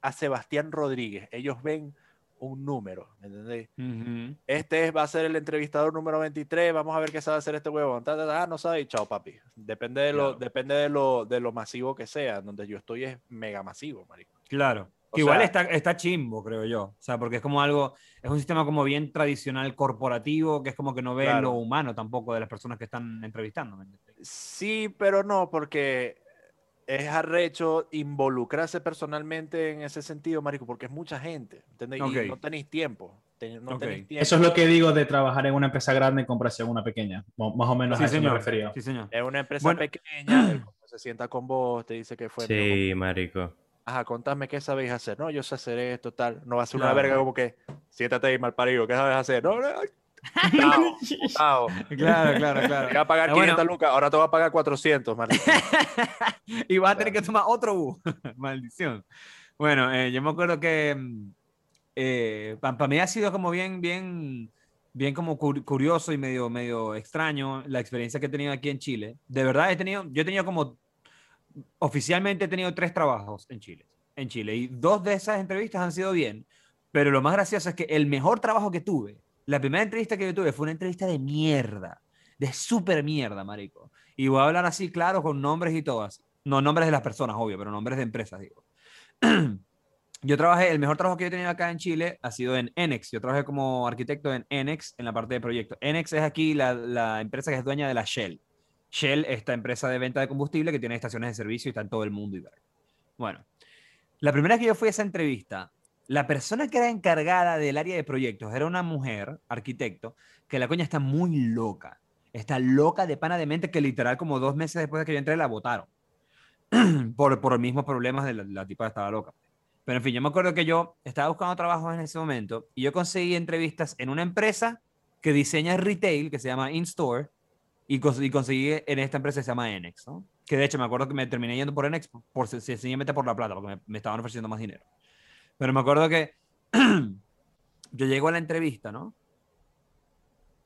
a Sebastián Rodríguez. Ellos ven un número, ¿me entendéis? Uh-huh. Este es, va a ser el entrevistador número veintitrés. Vamos a ver qué sabe hacer este huevón. Ah, no sabe. Y chao, papi. Depende de lo, claro. depende de lo, de lo masivo que sea. Donde yo estoy es mega masivo, marico. Claro. O Igual sea, está, está chimbo, creo yo. O sea, porque es como algo... Es un sistema como bien tradicional, corporativo, que es como que no ve claro. lo humano tampoco de las personas que están entrevistando. Sí, pero no, porque es arrecho involucrarse personalmente en ese sentido, marico, porque es mucha gente, ¿entendéis? Okay. Y no tenéis tiempo. Ten, no okay. tenéis tiempo. Eso es lo que digo de trabajar en una empresa grande en comparación a una pequeña. Más o menos sí, a eso señor. me refería. Sí, señor. Es una empresa bueno. pequeña, se sienta con vos, te dice que fue... Sí, como... marico. Ajá, contadme qué sabéis hacer. No, yo sé hacer esto, tal. No va a ser claro. una verga como que siéntate ahí mal parido. ¿Qué sabes hacer? No, no, no. Claro, claro, claro. Te va a pagar no, quinientas bueno. lucas, ahora te va a pagar cuatrocientos, maldición. Y vas a tener que tomar otro bus. Maldición. Bueno, eh, yo me acuerdo que eh, para mí ha sido como bien, bien, bien como curioso y medio, medio extraño la experiencia que he tenido aquí en Chile. De verdad he tenido, yo he tenido como oficialmente he tenido tres trabajos en Chile, en Chile, y dos de esas entrevistas han sido bien, pero lo más gracioso es que el mejor trabajo que tuve, la primera entrevista que yo tuve fue una entrevista de mierda, de súper mierda, marico, y voy a hablar así, claro, con nombres y todas, no nombres de las personas, obvio, pero nombres de empresas, digo. Yo trabajé, el mejor trabajo que yo he tenido acá en Chile ha sido en Enex. Yo trabajé como arquitecto en Enex, en la parte de proyecto. Enex es aquí la, la empresa que es dueña de la Shell. Shell, esta empresa de venta de combustible que tiene estaciones de servicio y está en todo el mundo. Y bueno, la primera vez que yo fui a esa entrevista, la persona que era encargada del área de proyectos era una mujer, arquitecto, que la coña está muy loca. Está loca de pana de mente que literal como dos meses después de que yo entré la botaron. por, por los mismos problemas de la, la tipa estaba loca. Pero en fin, yo me acuerdo que yo estaba buscando trabajo en ese momento y yo conseguí entrevistas en una empresa que diseña retail, que se llama In-Store, y conseguí en esta empresa que se llama Enex, ¿no? Que de hecho me acuerdo que me terminé yendo por Enex por, sencillamente por la plata, porque me, me estaban ofreciendo más dinero. Pero me acuerdo que yo llego a la entrevista, ¿no?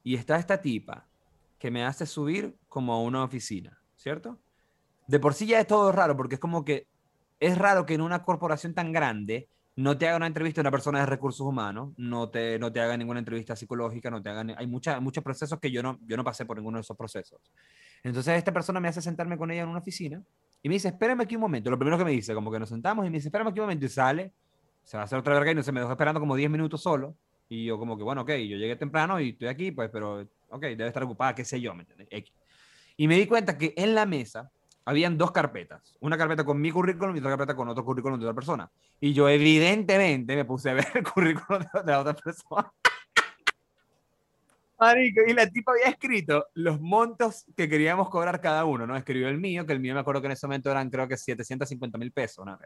Y está esta tipa que me hace subir como a una oficina, ¿cierto? De por sí ya es todo raro, porque es como que es raro que en una corporación tan grande no te haga una entrevista a una persona de recursos humanos, no te, no te haga ninguna entrevista psicológica, no te hagan, hay mucha, muchos procesos que yo no, yo no pasé por ninguno de esos procesos. Entonces esta persona me hace sentarme con ella en una oficina y me dice, espérame aquí un momento. Lo primero que me dice, como que nos sentamos y me dice, espérame aquí un momento. Y sale, se va a hacer otra verga y no se me dejó esperando como diez minutos solo. Y yo como que, bueno, ok, yo llegué temprano y estoy aquí, pues, pero, ok, debe estar ocupada, qué sé yo, ¿me entiendes? Y me di cuenta que en la mesa habían dos carpetas, una carpeta con mi currículum y otra carpeta con otro currículum de otra persona. Y yo evidentemente me puse a ver el currículum de, de la otra persona. Marico, y la tipa había escrito los montos que queríamos cobrar cada uno, ¿no? Escribió el mío, que el mío me acuerdo que en ese momento eran creo que setecientos cincuenta mil pesos, ¿no?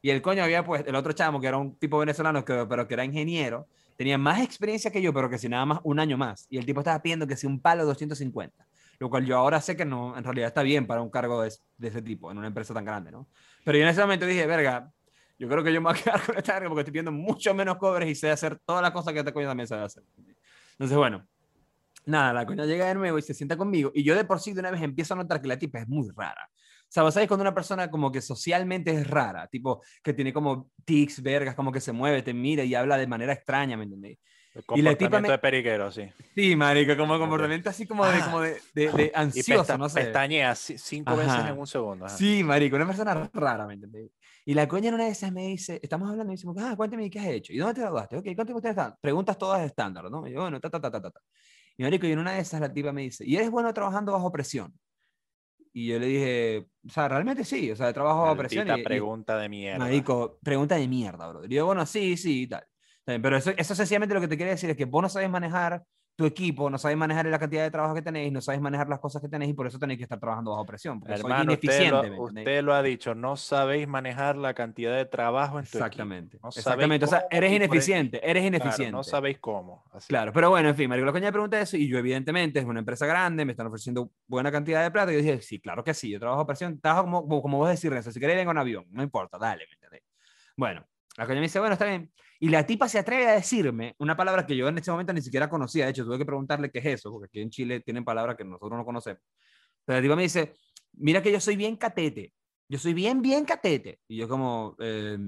Y el coño había pues, el otro chamo que era un tipo venezolano, que, pero que era ingeniero, tenía más experiencia que yo, pero que si nada más un año más. Y el tipo estaba pidiendo que si un palo doscientos cincuenta. lo cual yo ahora sé que no, en realidad está bien para un cargo de, de ese tipo, en una empresa tan grande, ¿no? Pero yo en ese momento dije, verga, yo creo que yo me voy a quedar con esta verga porque estoy pidiendo mucho menos cobres y sé hacer todas las cosas que esta coña también sabe hacer. Entonces, bueno, nada, la coña llega de nuevo y se sienta conmigo, y yo de por sí de una vez empiezo a notar que la tipa es muy rara. O sea, ¿sabes? Cuando una persona como que socialmente es rara, tipo que tiene como tics, vergas, como que se mueve, te mira y habla de manera extraña, ¿me entendés? El comportamiento y la tipa me... de periquero, sí. Sí, marico, como comportamiento así como de, como de, de, de ansioso, pesta, no sé. Pestañea cinco Ajá. veces en un segundo. Ajá. Sí, marico, una persona rara, ¿me entendés? Y la coña en una de esas me dice, estamos hablando, y decimos, ah, cuéntame, ¿qué has hecho? ¿Y dónde te graduaste? Ok, ¿cuánto tiempo están? Preguntas todas estándar, ¿no? Y yo, bueno, ta, ta, ta, ta, ta. Y marico, y en una de esas la tipa me dice, ¿y eres bueno trabajando bajo presión? Y yo le dije, o sea, realmente sí, o sea, trabajo bajo presión. Y, pregunta y, de mierda. Marico, pregunta de mierda, bro. Y yo, bueno, sí, sí, y tal. Pero eso, eso sencillamente lo que te quiere decir es que vos no sabes manejar tu equipo, no sabes manejar la cantidad de trabajo que tenéis, no sabes manejar las cosas que tenéis y por eso tenéis que estar trabajando bajo presión. Porque hermano, sois ineficiente, usted, lo, usted lo ha dicho, no sabéis manejar la cantidad de trabajo en tu exactamente, equipo. No exactamente, o sea, eres ineficiente, eres ineficiente. Claro, no sabéis cómo. Así. Claro, pero bueno, en fin, Marico, la coña me pregunta eso y yo evidentemente es una empresa grande, me están ofreciendo buena cantidad de plata y yo dije, sí, claro que sí, yo trabajo bajo presión, trabajo como, como vos decís, Renzo, si queréis vengo en avión, no importa, dale, ¿me entendéis? Bueno, la coña me dice, bueno, está bien. Y la tipa se atreve a decirme una palabra que yo en ese momento ni siquiera conocía. De hecho, tuve que preguntarle qué es eso, porque aquí en Chile tienen palabras que nosotros no conocemos. Pero la tipa me dice, mira que yo soy bien catete. Yo soy bien, bien catete. Y yo como, eh,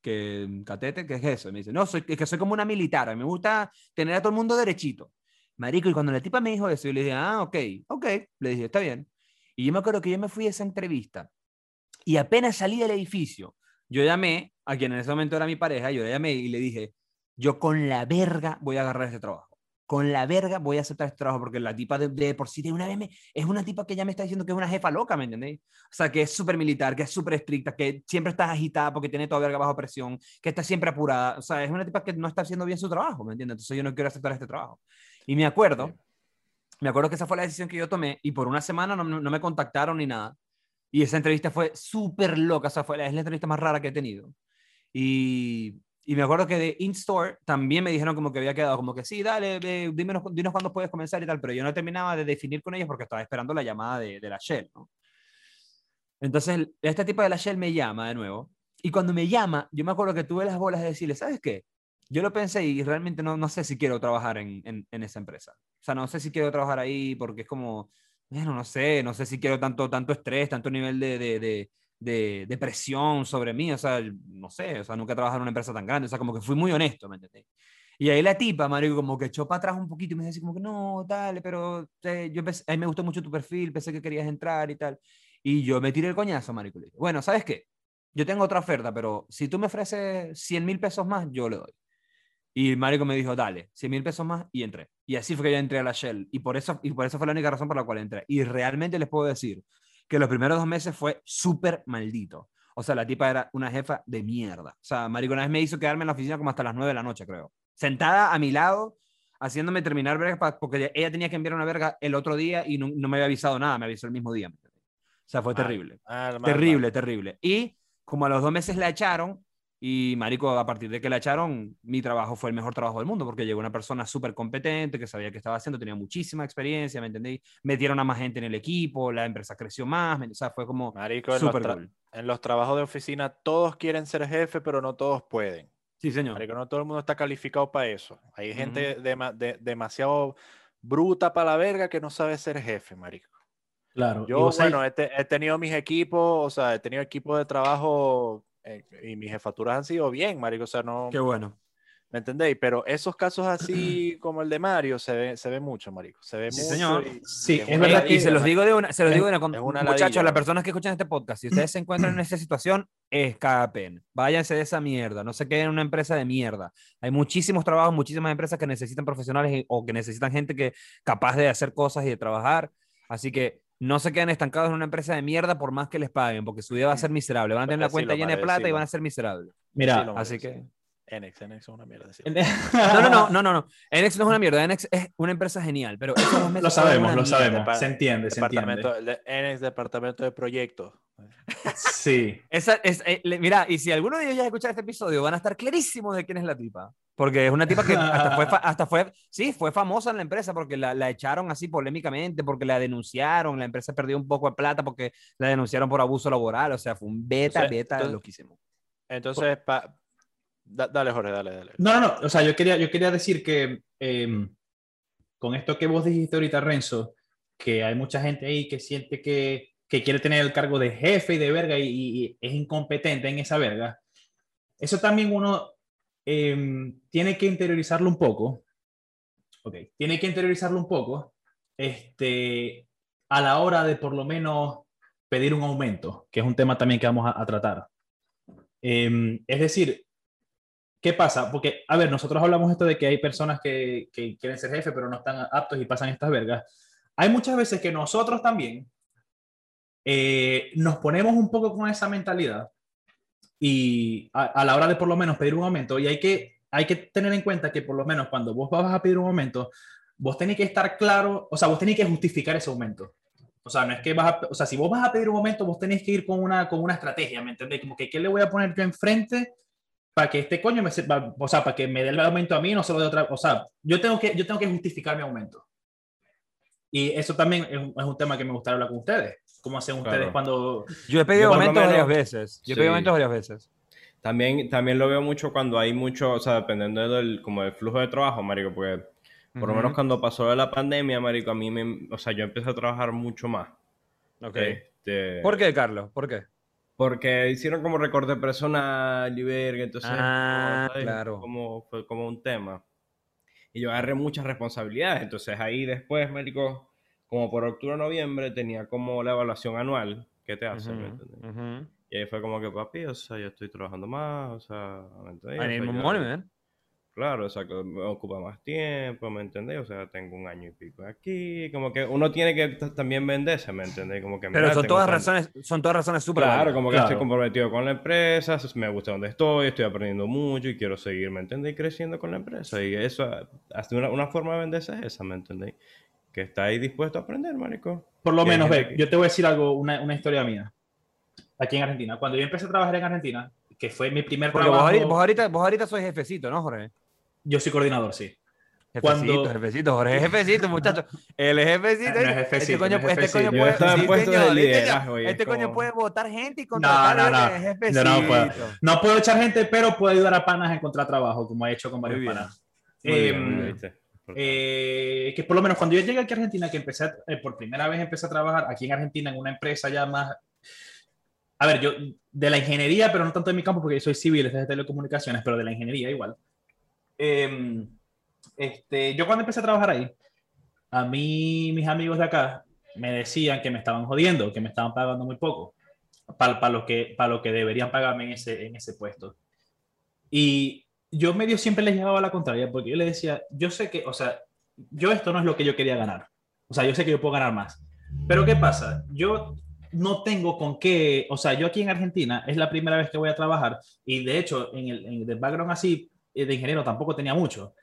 ¿qué, catete? ¿Qué es eso? Y me dice, no, soy, es que soy como una militar. A mí me gusta tener a todo el mundo derechito. Marico, y cuando la tipa me dijo eso, yo le dije, ah, ok, ok. Le dije, está bien. Y yo me acuerdo que yo me fui a esa entrevista. Y apenas salí del edificio, yo llamé a quien en ese momento era mi pareja, yo le llamé y le dije, yo con la verga voy a agarrar este trabajo, con la verga voy a aceptar este trabajo, porque la tipa de, de por sí de una vez me, es una tipa que ya me está diciendo que es una jefa loca, ¿me entendéis? O sea, que es súper militar, que es súper estricta, que siempre está agitada porque tiene toda verga bajo presión, que está siempre apurada, o sea, es una tipa que no está haciendo bien su trabajo, ¿me entiendes? Entonces yo no quiero aceptar este trabajo. Y me acuerdo, me acuerdo que esa fue la decisión que yo tomé y por una semana no, no me contactaron ni nada. Y esa entrevista fue súper loca, o sea, fue la, es la entrevista más rara que he tenido. Y, y me acuerdo que de In-Store también me dijeron como que había quedado, como que sí, dale, eh, dinos, dinos cuándo puedes comenzar y tal, pero yo no terminaba de definir con ellos porque estaba esperando la llamada de, de la Shell, ¿no? Entonces, este tipo de la Shell me llama de nuevo, y cuando me llama, yo me acuerdo que tuve las bolas de decirle, ¿sabes qué? Yo lo pensé y realmente no, no sé si quiero trabajar en, en, en esa empresa. O sea, no sé si quiero trabajar ahí porque es como... Bueno, no sé, no sé si quiero tanto, tanto estrés, tanto nivel de, de, de, de, de presión sobre mí, o sea, no sé, o sea, nunca he trabajado en una empresa tan grande, o sea, como que fui muy honesto, ¿me entendés? Y ahí la tipa, marico, como que echó para atrás un poquito y me decía como que no, dale, pero eh, yo pensé, a mí me gustó mucho tu perfil, pensé que querías entrar y tal, y yo me tiré el coñazo, marico, le dije, bueno, ¿sabes qué? Yo tengo otra oferta, pero si tú me ofreces cien mil pesos más, yo le doy. Y marico me dijo, dale, cien mil pesos más y entré. Y así fue que yo entré a la Shell. Y por eso, y por eso fue la única razón por la cual entré. Y realmente les puedo decir que los primeros dos meses fue súper maldito. O sea, la tipa era una jefa de mierda. O sea, marico, una vez me hizo quedarme en la oficina como hasta las nueve de la noche, creo. Sentada a mi lado, haciéndome terminar vergas, porque ella tenía que enviar una verga el otro día y no, no me había avisado nada, me avisó el mismo día. O sea, fue mal, terrible. Mal, mal, terrible, mal. terrible. Y como a los dos meses la echaron, y marico, a partir de que la echaron, mi trabajo fue el mejor trabajo del mundo, porque llegó una persona súper competente, que sabía qué estaba haciendo, tenía muchísima experiencia, ¿me entendéis? Metieron a más gente en el equipo, la empresa creció más, o sea, fue como marico, súper cool. En los trabajos de oficina todos quieren ser jefe, pero no todos pueden. Sí, señor. Marico, no todo el mundo está calificado para eso. Hay gente uh-huh. de, de, demasiado bruta para la verga que no sabe ser jefe, marico. Claro. Yo, vos, bueno, hay... he, te, he tenido mis equipos, o sea, he tenido equipos de trabajo... y mis jefaturas han sido bien, marico, o sea, no... Qué bueno. ¿Me entendéis? Pero esos casos así como el de Mario se ve, se ve mucho, marico. Se ve sí, mucho. Señor. Y, sí, es verdad. Y se los digo de una... Se los digo de una, una muchachos, las personas que escuchan este podcast, si ustedes se encuentran en esa situación, escapen. Váyanse de esa mierda. No se queden en una empresa de mierda. Hay muchísimos trabajos, muchísimas empresas que necesitan profesionales o que necesitan gente que capaz de hacer cosas y de trabajar. Así que... no se queden estancados en una empresa de mierda por más que les paguen, porque su vida va a ser miserable. Van a tener la cuenta llena de plata y van a ser miserables. Mira, así que... Enex, Enex es una mierda. No, no, no, no, no. Enex no es una mierda. Enex es una empresa genial, pero... Lo sabemos, lo sabemos. Se entiende, se entiende. Enex, departamento de proyectos. Sí. Esa, es, eh, mira, y si alguno de ellos ya escucha este episodio, van a estar clarísimos de quién es la tipa. Porque es una tipa que hasta fue, hasta fue, sí, fue famosa en la empresa porque la, la echaron así polémicamente, porque la denunciaron, la empresa perdió un poco de plata porque la denunciaron por abuso laboral. O sea, fue un beta, o sea, beta entonces, loquísimo. Entonces, pa, da, dale Jorge, dale, dale. No, no, no, o sea, yo quería, yo quería decir que eh, con esto que vos dijiste ahorita, Renzo, que hay mucha gente ahí que siente que que quiere tener el cargo de jefe y de verga y, y, y es incompetente en esa verga. Eso también uno eh, tiene que interiorizarlo un poco. Ok, tiene que interiorizarlo un poco este, a la hora de por lo menos pedir un aumento, que es un tema también que vamos a, a tratar. Eh, es decir, ¿qué pasa? Porque, a ver, nosotros hablamos esto de que hay personas que, que quieren ser jefe pero no están aptos y pasan estas vergas. Hay muchas veces que nosotros también Eh, nos ponemos un poco con esa mentalidad y a, a la hora de por lo menos pedir un aumento, y hay que, hay que tener en cuenta que por lo menos cuando vos vas a pedir un aumento, vos tenés que estar claro, o sea, vos tenés que justificar ese aumento. O sea, no es que vas a, o sea, si vos vas a pedir un aumento, vos tenés que ir con una, con una estrategia, ¿me entendés? Como que ¿qué le voy a poner yo enfrente para que este coño me sepa, o sea, para que me dé el aumento a mí y no se lo dé otra? O sea, yo tengo que, yo tengo que justificar mi aumento. Y eso también es un, es un tema que me gustaría hablar con ustedes. ¿Cómo hacen ustedes claro. cuando...? Yo he pedido aumentos varias veces. Yo he sí. pedido aumentos varias veces. También, también lo veo mucho cuando hay mucho... O sea, dependiendo del como del flujo de trabajo, marico. Porque uh-huh. por lo menos cuando pasó la pandemia, marico, a mí me... O sea, yo empecé a trabajar mucho más. Ok. Este, ¿por qué, Carlos? ¿Por qué? Porque hicieron como recorte personal y verga. Entonces, ah, como, claro. como, fue como un tema. Y yo agarré muchas responsabilidades. Entonces, ahí después, marico, como por octubre o noviembre, tenía como la evaluación anual que te hacen, ¿me entiendes? Uh-huh. Y ahí fue como que, papi, o sea, yo estoy trabajando más, o sea... ¿me I need more money, man. Claro, o sea, que me ocupa más tiempo, ¿me entendés? O sea, tengo un año y pico aquí, como que uno tiene que también venderse, ¿me entendés? Como que, pero mira, son, todas razones, son todas razones súper... Claro, buenas. Como que claro. estoy comprometido con la empresa, me gusta donde estoy, estoy aprendiendo mucho y quiero seguir, ¿me entendés? Y creciendo con la empresa, y eso, hasta una, una forma de venderse es esa, ¿me entendés? Que está ahí dispuesto a aprender, marico. Por lo menos, ve, que... yo te voy a decir algo, una, una historia mía, aquí en Argentina. Cuando yo empecé a trabajar en Argentina, que fue mi primer Porque trabajo... Porque vos, vos ahorita, vos ahorita sois jefecito, ¿no, Jorge? Yo soy coordinador, sí. Jefecito, cuando... jefecito, Jorge es jefecito, muchachos. Él es jefecito. No, no es jefecito, este coño, no es jefecito. Este coño puede, sí, señor, liderazgo, este, este como... coño puede votar gente y contratar no, no, no. a jefecito. No, no, puedo. no puedo echar gente, pero puedo ayudar a panas a encontrar trabajo, como he hecho con varios panas. Muy eh, bien, muy bien. Eh, que por lo menos cuando yo llegué aquí a Argentina, que empecé a, eh, por primera vez empecé a trabajar aquí en Argentina en una empresa ya más, a ver, yo de la ingeniería, pero no tanto de mi campo porque yo soy civil, es de telecomunicaciones, pero de la ingeniería igual. Eh, este, yo cuando empecé a trabajar ahí, a mí mis amigos de acá me decían que me estaban jodiendo, que me estaban pagando muy poco para pa lo que para lo que deberían pagarme en ese en ese puesto. Y yo medio siempre les llevaba la contraria, porque yo les decía, yo sé que, o sea, yo esto no es lo que yo quería ganar. O sea, yo sé que yo puedo ganar más. Pero ¿qué pasa? Yo no tengo con qué, o sea, yo aquí en Argentina es la primera vez que voy a trabajar y de hecho en el, en el background así de ingeniero tampoco tenía mucho.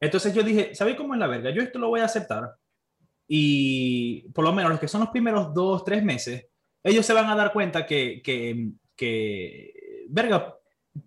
Entonces yo dije, ¿sabéis cómo es la verga? Yo esto lo voy a aceptar y por lo menos los que son los primeros dos, tres meses, ellos se van a dar cuenta que, que, que verga,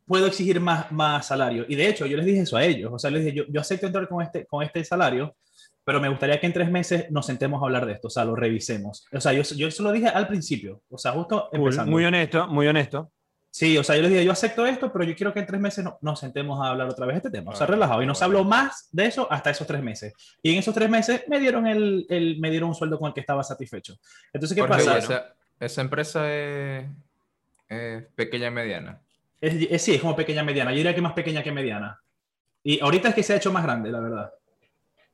puedo exigir más, más salario. Y de hecho, yo les dije eso a ellos. O sea, les dije, yo, yo acepto entrar con este, con este salario, pero me gustaría que en tres meses nos sentemos a hablar de esto. O sea, lo revisemos. O sea, yo, yo eso lo dije al principio. O sea, justo empezando. Muy honesto, muy honesto. Sí, o sea, yo les dije, yo acepto esto, pero yo quiero que en tres meses no, nos sentemos a hablar otra vez de este tema. O sea, relajado. Y nos habló más de eso hasta esos tres meses. Y en esos tres meses me dieron, el, el, me dieron un sueldo con el que estaba satisfecho. Entonces, ¿qué Jorge, pasa? Esa, esa empresa es, es pequeña y mediana. Es, es, sí, es como pequeña mediana. Yo diría que más pequeña que mediana. Y ahorita es que se ha hecho más grande, la verdad.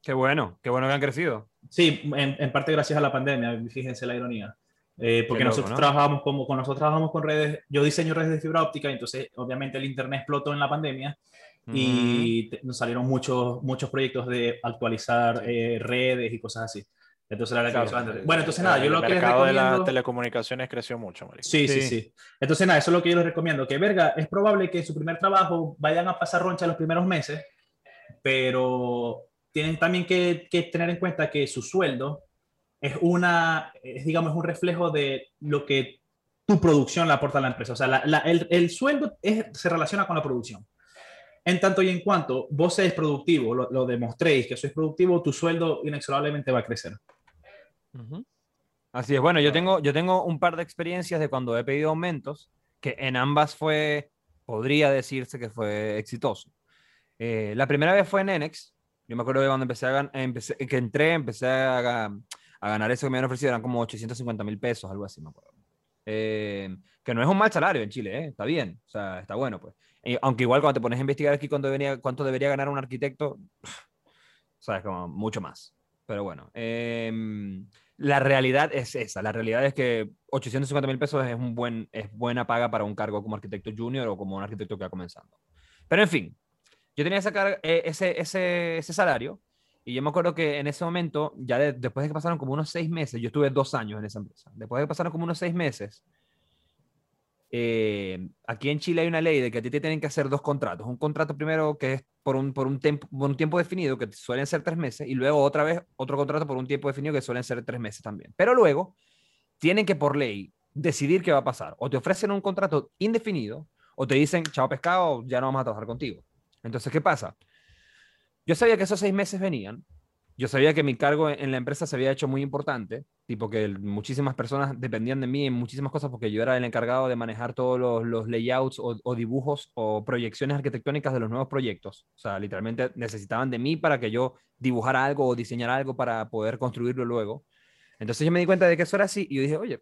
Qué bueno, qué bueno que han crecido. Sí, en, en parte gracias a la pandemia, fíjense la ironía. Eh, porque loco, nosotros ¿no? trabajábamos como, con nosotros trabajamos con redes, yo diseño redes de fibra óptica, entonces obviamente el internet explotó en la pandemia mm. y te, nos salieron muchos, muchos proyectos de actualizar eh, redes y cosas así. Entonces, la claro, que bueno, entonces nada, yo lo que les recomiendo... El mercado de las telecomunicaciones creció mucho, marico. Sí, sí, sí, sí. Entonces nada, eso es lo que yo les recomiendo. Que verga, es probable que en su primer trabajo vayan a pasar roncha los primeros meses, pero tienen también que, que tener en cuenta que su sueldo es una, es, digamos, un reflejo de lo que tu producción la aporta la empresa. O sea, la, la, el, el sueldo es, se relaciona con la producción. En tanto y en cuanto vos seáis productivo, lo, lo demostréis que sois productivo, tu sueldo inexorablemente va a crecer. Uh-huh. Así es. Bueno, yo tengo, yo tengo un par de experiencias de cuando he pedido aumentos, que en ambas fue, podría decirse que fue exitoso. Eh, la primera vez fue en Enex. Yo me acuerdo de cuando empecé, a, empecé que entré, empecé a, a ganar eso que me habían ofrecido, eran como ochocientos cincuenta mil pesos, algo así, me acuerdo. Eh, que no es un mal salario en Chile, ¿eh? Está bien, o sea, está bueno, pues. Y, aunque igual cuando te pones a investigar aquí cuánto debería, cuánto debería ganar un arquitecto, sabes, como mucho más. Pero bueno, eh, la realidad es esa, la realidad es que ochocientos cincuenta mil pesos es, un buen, es buena paga para un cargo como arquitecto junior o como un arquitecto que va comenzando. Pero en fin, yo tenía esa carga, eh, ese, ese, ese salario, y yo me acuerdo que en ese momento, ya de, después de que pasaron como unos seis meses, yo estuve dos años en esa empresa, después de que pasaron como unos seis meses, eh, aquí en Chile hay una ley de que a ti te tienen que hacer dos contratos. Un contrato primero que es por un, por un, tempo, por un tiempo definido, que suelen ser tres meses, y luego otra vez otro contrato por un tiempo definido que suelen ser tres meses también. Pero luego tienen que por ley decidir qué va a pasar. O te ofrecen un contrato indefinido, o te dicen, chao pescado, ya no vamos a trabajar contigo. Entonces, ¿qué pasa? Yo sabía que esos seis meses venían, yo sabía que mi cargo en la empresa se había hecho muy importante, tipo que muchísimas personas dependían de mí en muchísimas cosas porque yo era el encargado de manejar todos los, los layouts o, o dibujos o proyecciones arquitectónicas de los nuevos proyectos. O sea, literalmente necesitaban de mí para que yo dibujara algo o diseñara algo para poder construirlo luego. Entonces yo me di cuenta de que eso era así y yo dije, oye,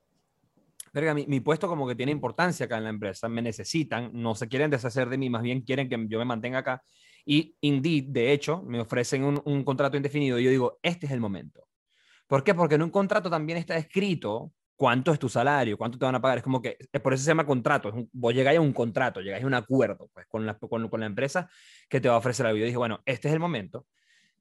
verga, mi, mi puesto como que tiene importancia acá en la empresa, me necesitan, no se quieren deshacer de mí, más bien quieren que yo me mantenga acá. Y Indeed, de hecho, me ofrecen un, un contrato indefinido y yo digo, este es el momento. ¿Por qué? Porque en un contrato también está escrito cuánto es tu salario, cuánto te van a pagar. Es como que, por eso se llama contrato. Es un, vos llegáis a un contrato, llegáis a un acuerdo pues, con, la, con, con la empresa que te va a ofrecer la vida. Yo dije, bueno, este es el momento.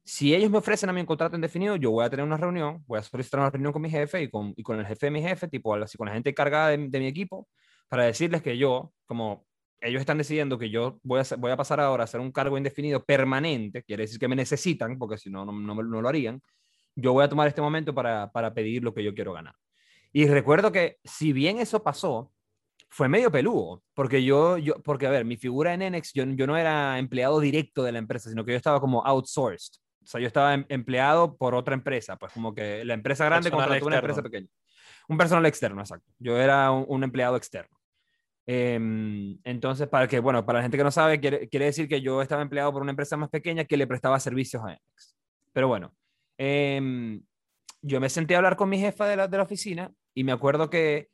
Si ellos me ofrecen a mí un contrato indefinido, yo voy a tener una reunión, voy a solicitar una reunión con mi jefe y con, y con el jefe de mi jefe, tipo algo así, con la gente encargada de, de mi equipo, para decirles que yo, como... ellos están decidiendo que yo voy a, voy a pasar ahora a hacer un cargo indefinido permanente, quiere decir que me necesitan, porque si no, no, no, no lo harían, yo voy a tomar este momento para, para pedir lo que yo quiero ganar. Y recuerdo que, si bien eso pasó, fue medio peludo, porque yo, yo porque a ver, mi figura en Enex, yo, yo no era empleado directo de la empresa, sino que yo estaba como outsourced, o sea, yo estaba em, empleado por otra empresa, pues como que la empresa grande contrató una empresa pequeña. Un personal externo, exacto. Yo era un, un empleado externo. Entonces, para que, bueno, para la gente que no sabe, quiere, quiere decir que yo estaba empleado por una empresa más pequeña que le prestaba servicios a Enex. Pero bueno, eh, yo me senté a hablar con mi jefa de la, de la oficina y me acuerdo que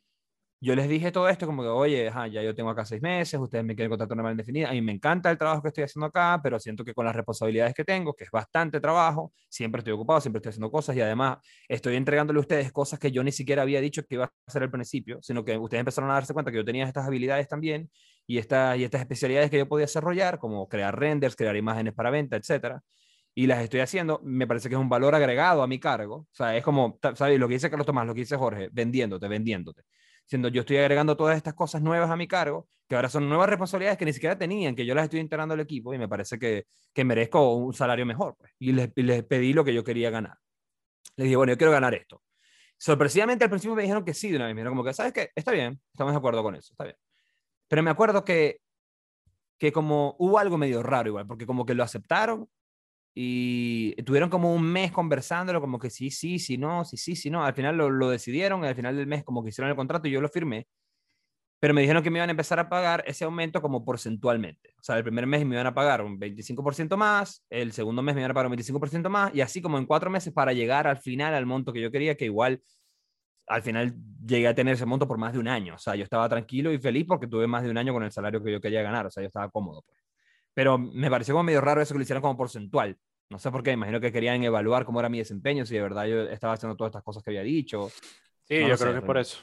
yo les dije todo esto como que, oye, ajá, ya yo tengo acá seis meses, ustedes me quieren contratar de manera indefinida, a mí me encanta el trabajo que estoy haciendo acá, pero siento que con las responsabilidades que tengo, que es bastante trabajo, siempre estoy ocupado, siempre estoy haciendo cosas y además estoy entregándole a ustedes cosas que yo ni siquiera había dicho que iba a hacer al principio, sino que ustedes empezaron a darse cuenta que yo tenía estas habilidades también y, esta, y estas especialidades que yo podía desarrollar, como crear renders, crear imágenes para venta, etcétera. Y las estoy haciendo, me parece que es un valor agregado a mi cargo. O sea, es como, ¿sabes? Lo que dice Carlos Tomás, lo que dice Jorge, vendiéndote, vendiéndote. Siendo yo estoy agregando todas estas cosas nuevas a mi cargo, que ahora son nuevas responsabilidades que ni siquiera tenían, que yo las estoy integrando al equipo y me parece que, que merezco un salario mejor. Pues. Y les, les pedí lo que yo quería ganar. Les dije, bueno, yo quiero ganar esto. Sorpresivamente al principio me dijeron que sí de una vez. Me dijeron como que, ¿sabes qué? Está bien, estamos de acuerdo con eso, está bien. Pero me acuerdo que, que como hubo algo medio raro igual, porque como que lo aceptaron y tuvieron como un mes conversándolo, como que sí, sí, sí, no, sí, sí, sí, no. Al final lo, lo decidieron, al final del mes como que hicieron el contrato y yo lo firmé. Pero me dijeron que me iban a empezar a pagar ese aumento como porcentualmente. O sea, el primer mes me iban a pagar un veinticinco por ciento más, el segundo mes me iban a pagar un veinticinco por ciento más, y así como en cuatro meses para llegar al final al monto que yo quería, que igual al final llegué a tener ese monto por más de un año. O sea, yo estaba tranquilo y feliz porque tuve más de un año con el salario que yo quería ganar. O sea, yo estaba cómodo, pues. Pero me pareció como medio raro eso que lo hicieran como porcentual. No sé por qué, imagino que querían evaluar cómo era mi desempeño, si de verdad yo estaba haciendo todas estas cosas que había dicho. Sí, no yo creo sé, que es por eso.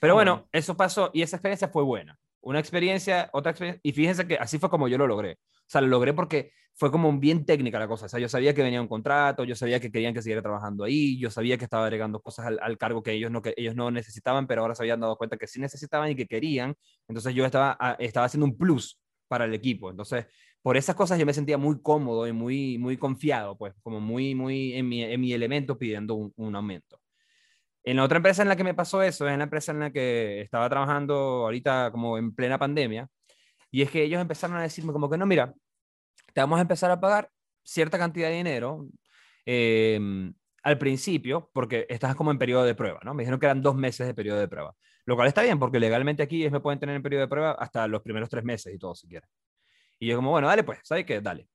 Pero bueno, eso pasó y esa experiencia fue buena. Una experiencia, otra experiencia, y fíjense que así fue como yo lo logré. O sea, lo logré porque fue como bien técnica la cosa. O sea, yo sabía que venía un contrato, yo sabía que querían que siguiera trabajando ahí, yo sabía que estaba agregando cosas al, al cargo que ellos, no, que ellos no necesitaban, pero ahora se habían dado cuenta que sí necesitaban y que querían. Entonces yo estaba, estaba haciendo un plus para el equipo. Entonces, por esas cosas yo me sentía muy cómodo y muy, muy confiado, pues, como muy, muy en mi, en mi elemento pidiendo un, un aumento. En la otra empresa en la que me pasó eso, es en la empresa en la que estaba trabajando ahorita como en plena pandemia, y es que ellos empezaron a decirme como que no, mira, te vamos a empezar a pagar cierta cantidad de dinero eh, al principio, porque estás como en periodo de prueba, ¿no? Me dijeron que eran dos meses de periodo de prueba, lo cual está bien, porque legalmente aquí ellos me pueden tener en periodo de prueba hasta los primeros tres meses y todo, si quieren. Y yo como, bueno, dale pues, ¿sabes qué? Dale.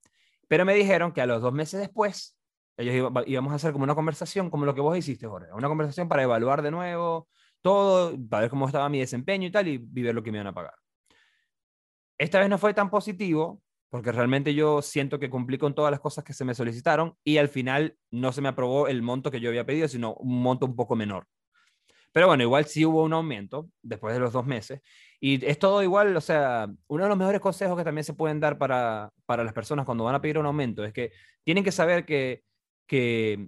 Pero me dijeron que a los dos meses después, ellos iba, íbamos a hacer como una conversación, como lo que vos hiciste, Jorge, una conversación para evaluar de nuevo todo, para ver cómo estaba mi desempeño y tal, y ver lo que me iban a pagar. Esta vez no fue tan positivo, porque realmente yo siento que cumplí con todas las cosas que se me solicitaron, y al final no se me aprobó el monto que yo había pedido, sino un monto un poco menor. Pero bueno, igual sí hubo un aumento después de los dos meses, y es todo igual, o sea, uno de los mejores consejos que también se pueden dar para, para las personas cuando van a pedir un aumento, es que tienen que saber que que,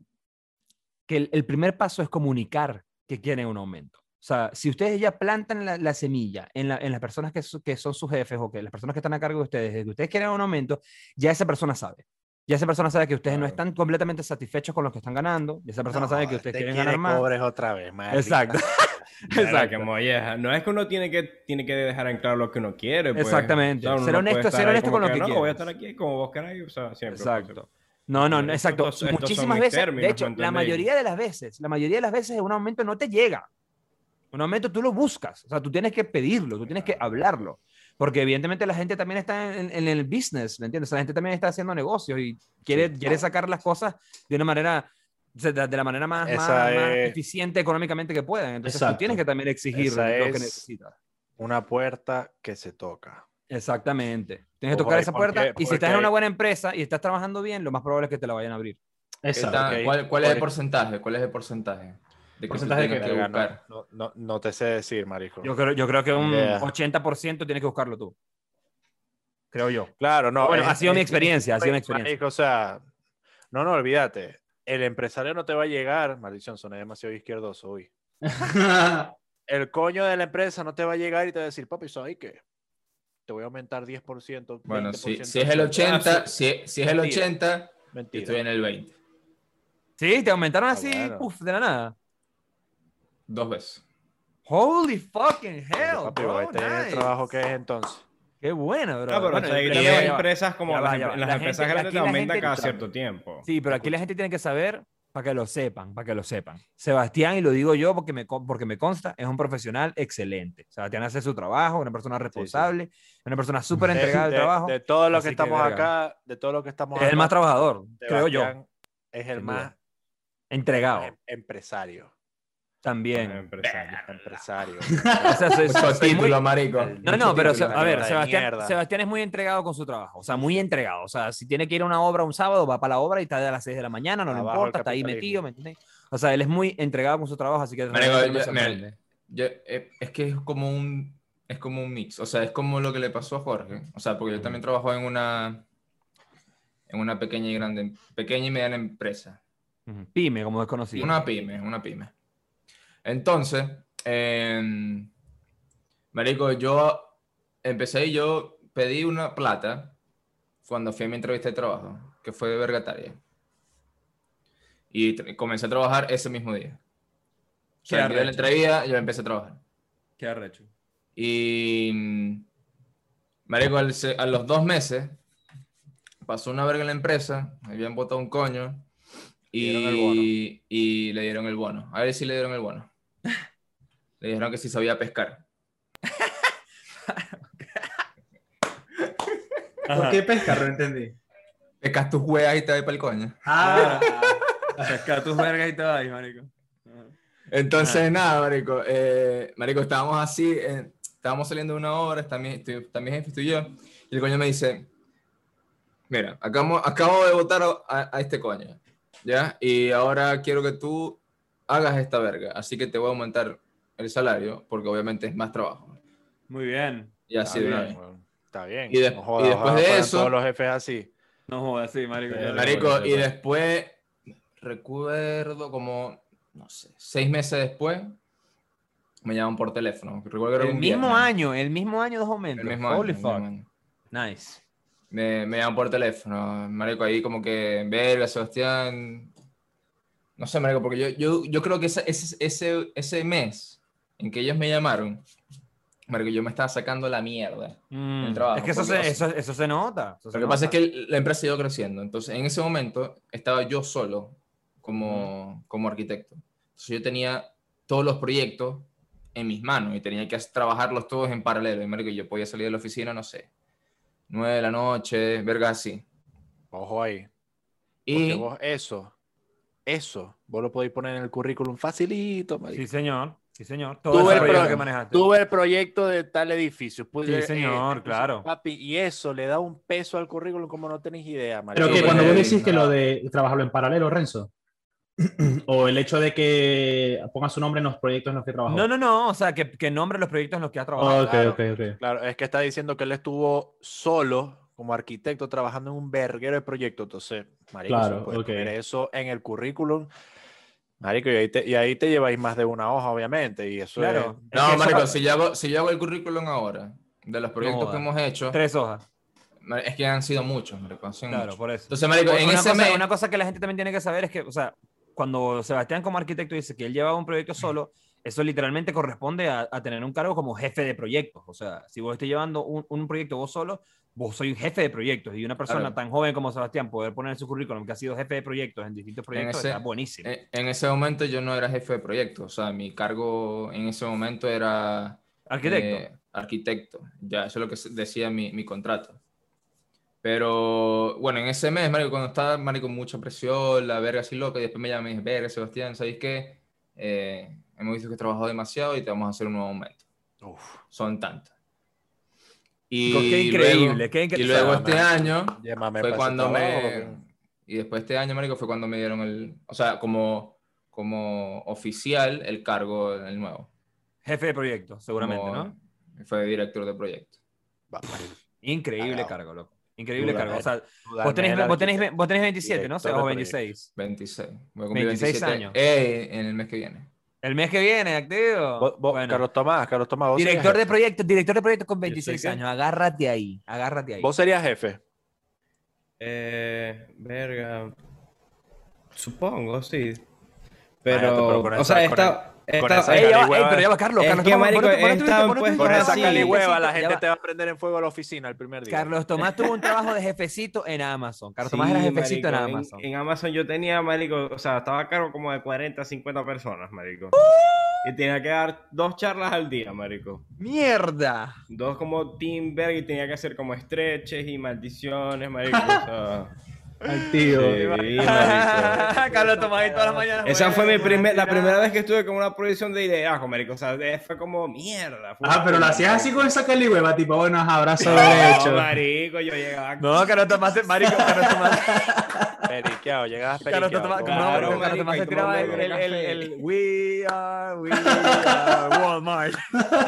que el, el primer paso es comunicar que quieren un aumento. O sea, si ustedes ya plantan la, la semilla en, la, en las personas que, su, que son sus jefes o que las personas que están a cargo de ustedes, de que ustedes quieren un aumento, ya esa persona sabe. Ya esa persona sabe que ustedes claro. no están completamente satisfechos con lo que están ganando. Ya esa persona no, sabe que ustedes quieren ganar más. Pobres otra vez, madre. Exacto. Exacto. Que no es que uno tiene que, tiene que dejar en claro lo que uno quiere. Pues. Exactamente. O sea, ser honesto, ser honesto con lo que, que no, quieres. No, voy a estar aquí como vos querés. O sea, siempre. Exacto. No, no, no, exacto. Estos, estos Muchísimas veces, términos, de hecho, la mayoría de las veces, la mayoría de las veces un aumento no te llega. Un aumento tú lo buscas, o sea, tú tienes que pedirlo, tú tienes que hablarlo, porque evidentemente la gente también está en, en el business, ¿me entiendes? O sea, la gente también está haciendo negocios y quiere, sí. quiere sacar las cosas de una manera, de, de la manera más, más, es... más eficiente económicamente que puedan. Entonces exacto. tú tienes que también exigir Esa lo es que necesitas. Una puerta que se toca. Exactamente. Tienes que tocar esa puerta y si estás en una buena empresa y estás trabajando bien, lo más probable es que te la vayan a abrir. Exacto. ¿Cuál, cuál es el porcentaje? ¿Cuál es el porcentaje? ¿De porcentaje que tienes que buscar? No, no, no te sé decir, marico. Yo creo, yo creo que un yeah. ochenta por ciento tienes que buscarlo tú. Creo yo. Claro, no. Bueno, es, ha sido es, mi experiencia, ha sido mi experiencia. Marico, o sea, no, no, olvídate. El empresario no te va a llegar. Maldición, soné demasiado izquierdoso hoy. El coño de la empresa no te va a llegar y te va a decir, papi, ¿sabes qué? Te voy a aumentar diez por ciento. Bueno, veinte por ciento, si, si es el ochenta, si, si es el ochenta, mentira. Estoy en el veinte. Sí, te aumentaron así, ah, bueno. Uf, de la nada. Dos veces. Holy fucking hell, Oye, papi, bro, este nice. Es el trabajo que es entonces. Qué bueno, bro. Ah, pero bueno, hay bueno, empresas como las, las la empresas gente, grandes te aumentan cada cierto tiempo. Sí, pero aquí la gente tiene que saber para que lo sepan, para que lo sepan. Sebastián, y lo digo yo porque me, porque me consta, es un profesional excelente. Sebastián hace su trabajo, una persona responsable, sí, sí. una persona súper entregada al trabajo. De todo lo que estamos que, acá, de todo lo que estamos acá. Es el más trabajador, Sebastián creo yo. Es el más entregado. Em, empresario. También. Bueno, empresario. empresario. O sea, soy, soy, soy título, muy... marico. No, no, pero título, a ver, Sebastián, Sebastián es muy entregado con su trabajo. O sea, muy entregado. O sea, si tiene que ir a una obra un sábado, va para la obra y está a las seis de la mañana, no le importa, está ahí metido, ¿me entiendes? O sea, él es muy entregado con su trabajo, así que... Marico, yo, mira, yo, es que es como, un, es como un mix. O sea, es como lo que le pasó a Jorge. O sea, porque yo también trabajo en una, en una pequeña y grande, pequeña y mediana empresa. Pyme, como es conocido. Una pyme, una pyme. Entonces, eh, marico, yo empecé y yo pedí una plata cuando fui a mi entrevista de trabajo, que fue de vergataria. Y comencé a trabajar ese mismo día. O sea, en la entrevista yo empecé a trabajar. Qué arrecho. Y, marico, al, a los dos meses pasó una verga en la empresa, me habían botado un coño. Y, y le dieron el bono. A ver si le dieron el bono. Le dijeron que sí sabía pescar. ¿Por qué pescar? No entendí. Pescas tus huevas y te vas para el coño. Ah, pescas tus vergas y te vas, marico. Entonces, Ajá. nada, marico. Eh, marico, estábamos así, eh, estábamos saliendo de una obra, también mi jefe y yo, y el coño me dice, mira, acabo, acabo de votar a, a este coño. ¿Ya? Y ahora quiero que tú hagas esta verga, así que te voy a aumentar el salario, porque obviamente es más trabajo. Muy bien. Y así de una vez. Está bien. Y, de no jodas, y después de eso... Todos los jefes así. No jodas, sí, marico. Eh, marico, y después, recuerdo como, no sé, seis meses después, me llaman por teléfono. Recuerdo que era el mismo viernes. año, el mismo año dos aumentos. El mismo Holy año, fuck. El mismo año. Nice. Me, me llaman por teléfono, marico, ahí como que, verga, Sebastián, No sé, marico, porque yo, yo, yo creo que ese, ese, ese mes en que ellos me llamaron, marico, yo me estaba sacando la mierda mm. del trabajo. Es que eso, porque, se, eso, eso se nota. Eso lo se que nota. Pasa es que la empresa iba creciendo. Entonces, en ese momento, estaba yo solo como, mm. como arquitecto. Entonces, yo tenía todos los proyectos en mis manos y tenía que trabajarlos todos en paralelo. Y, marico, yo podía salir de la oficina, no sé, nueve de la noche, verga así. Ojo ahí. Y porque vos eso... Eso, vos lo podéis poner en el currículum facilito, marico. Sí, señor. Sí, señor. Todo tuve, el proyecto, que manejaste. Tuve el proyecto de tal edificio. Pude, sí, señor, eh, claro. Papi, y eso le da un peso al currículum como no tenéis idea, marico. Pero que cuando vos decís que lo de trabajarlo en paralelo, Renzo, o el hecho de que ponga su nombre en los proyectos en los que trabajó. No, no, no. O sea, que, que nombre los proyectos en los que has trabajado. Oh, okay, claro, okay, okay. Claro, es que está diciendo que él estuvo solo como arquitecto trabajando en un verguero de proyectos. Entonces, marico, claro, puede okay. poner eso en el currículum, marico, y ahí, te, y ahí te lleváis más de una hoja, obviamente, y eso claro. es... No, es marico, eso... si, yo hago, si yo hago el currículum ahora, de los proyectos no, que hemos hecho... Tres hojas. Es que han sido muchos, marico, han sido claro, muchos. Por eso. Entonces, marico, en una, ese cosa, mes... una cosa que la gente también tiene que saber es que, o sea, cuando Sebastián como arquitecto dice que él llevaba un proyecto solo, eso literalmente corresponde a, a tener un cargo como jefe de proyectos. O sea, si vos estás llevando un, un proyecto vos solo, vos soy un jefe de proyectos, y una persona claro. tan joven como Sebastián poder poner en su currículum que ha sido jefe de proyectos en distintos proyectos, en ese, está buenísimo. En ese momento yo no era jefe de proyectos, o sea, mi cargo en ese momento era... Arquitecto. Eh, arquitecto, ya, eso es lo que decía mi, mi contrato. Pero, bueno, en ese mes, marico, cuando estaba, marico, mucha presión, la verga así loca, y después me llamé y dije, verga, Sebastián, ¿sabéis qué? Eh, hemos visto que he trabajado demasiado y te vamos a hacer un nuevo aumento. Uf. Son tantos. Y qué increíble, luego, qué increíble. Y luego este año fue cuando me... Y después este año, marico, fue cuando me dieron el... O sea, como, como oficial el cargo, el nuevo. Jefe de proyecto, seguramente, como, ¿no? Fue director de proyecto. Increíble Cagado. cargo, loco. Increíble Dudame, cargo. O sea, vos tenés, vos, tenés, vos tenés veintisiete, ¿no? O sea, veintiséis. veintiséis. Voy a cumplir veintiséis años. Eh, en el mes que viene. El mes que viene, activo. Bo, bo, bueno. Carlos Tomás, Carlos Tomás. ¿Vos director de proyectos, director de proyectos con veintiséis años. Agárrate ahí, agárrate ahí. ¿Vos serías jefe? Eh, verga. Supongo, sí. Pero, Ay, pero o sea, esta... Pero ya va Carlos, Carlos Tomás. Con esa calihueva la gente te va a prender en fuego a la oficina el primer día. Carlos Tomás tuvo un trabajo de jefecito en Amazon. Carlos Tomás era jefecito en Amazon. En Amazon yo tenía, marico, o sea, estaba a cargo como de cuarenta, cincuenta personas, marico. Y tenía que dar dos charlas al día, marico. ¡Mierda! Dos como Timberg y tenía que hacer como estreches y maldiciones, marico, o sea... Al tío. Sí, Carlos Tomás y todas las mañanas. Esa fue mi primer, la primera vez que estuve con una producción de liderazgo, marico. O sea, fue como mierda. Fue ah, pero lo hacías así con esa calihueva, tipo, bueno, abrazo derecho. No, marico, yo llegaba. No, Carlos Tomás, marico, Carlos Tomás. Periqueado, llegabas periqueado. Carlos Tomás, claro, no, Carlos Tomás se tiraba el, el, el, el We are, we are Walmart.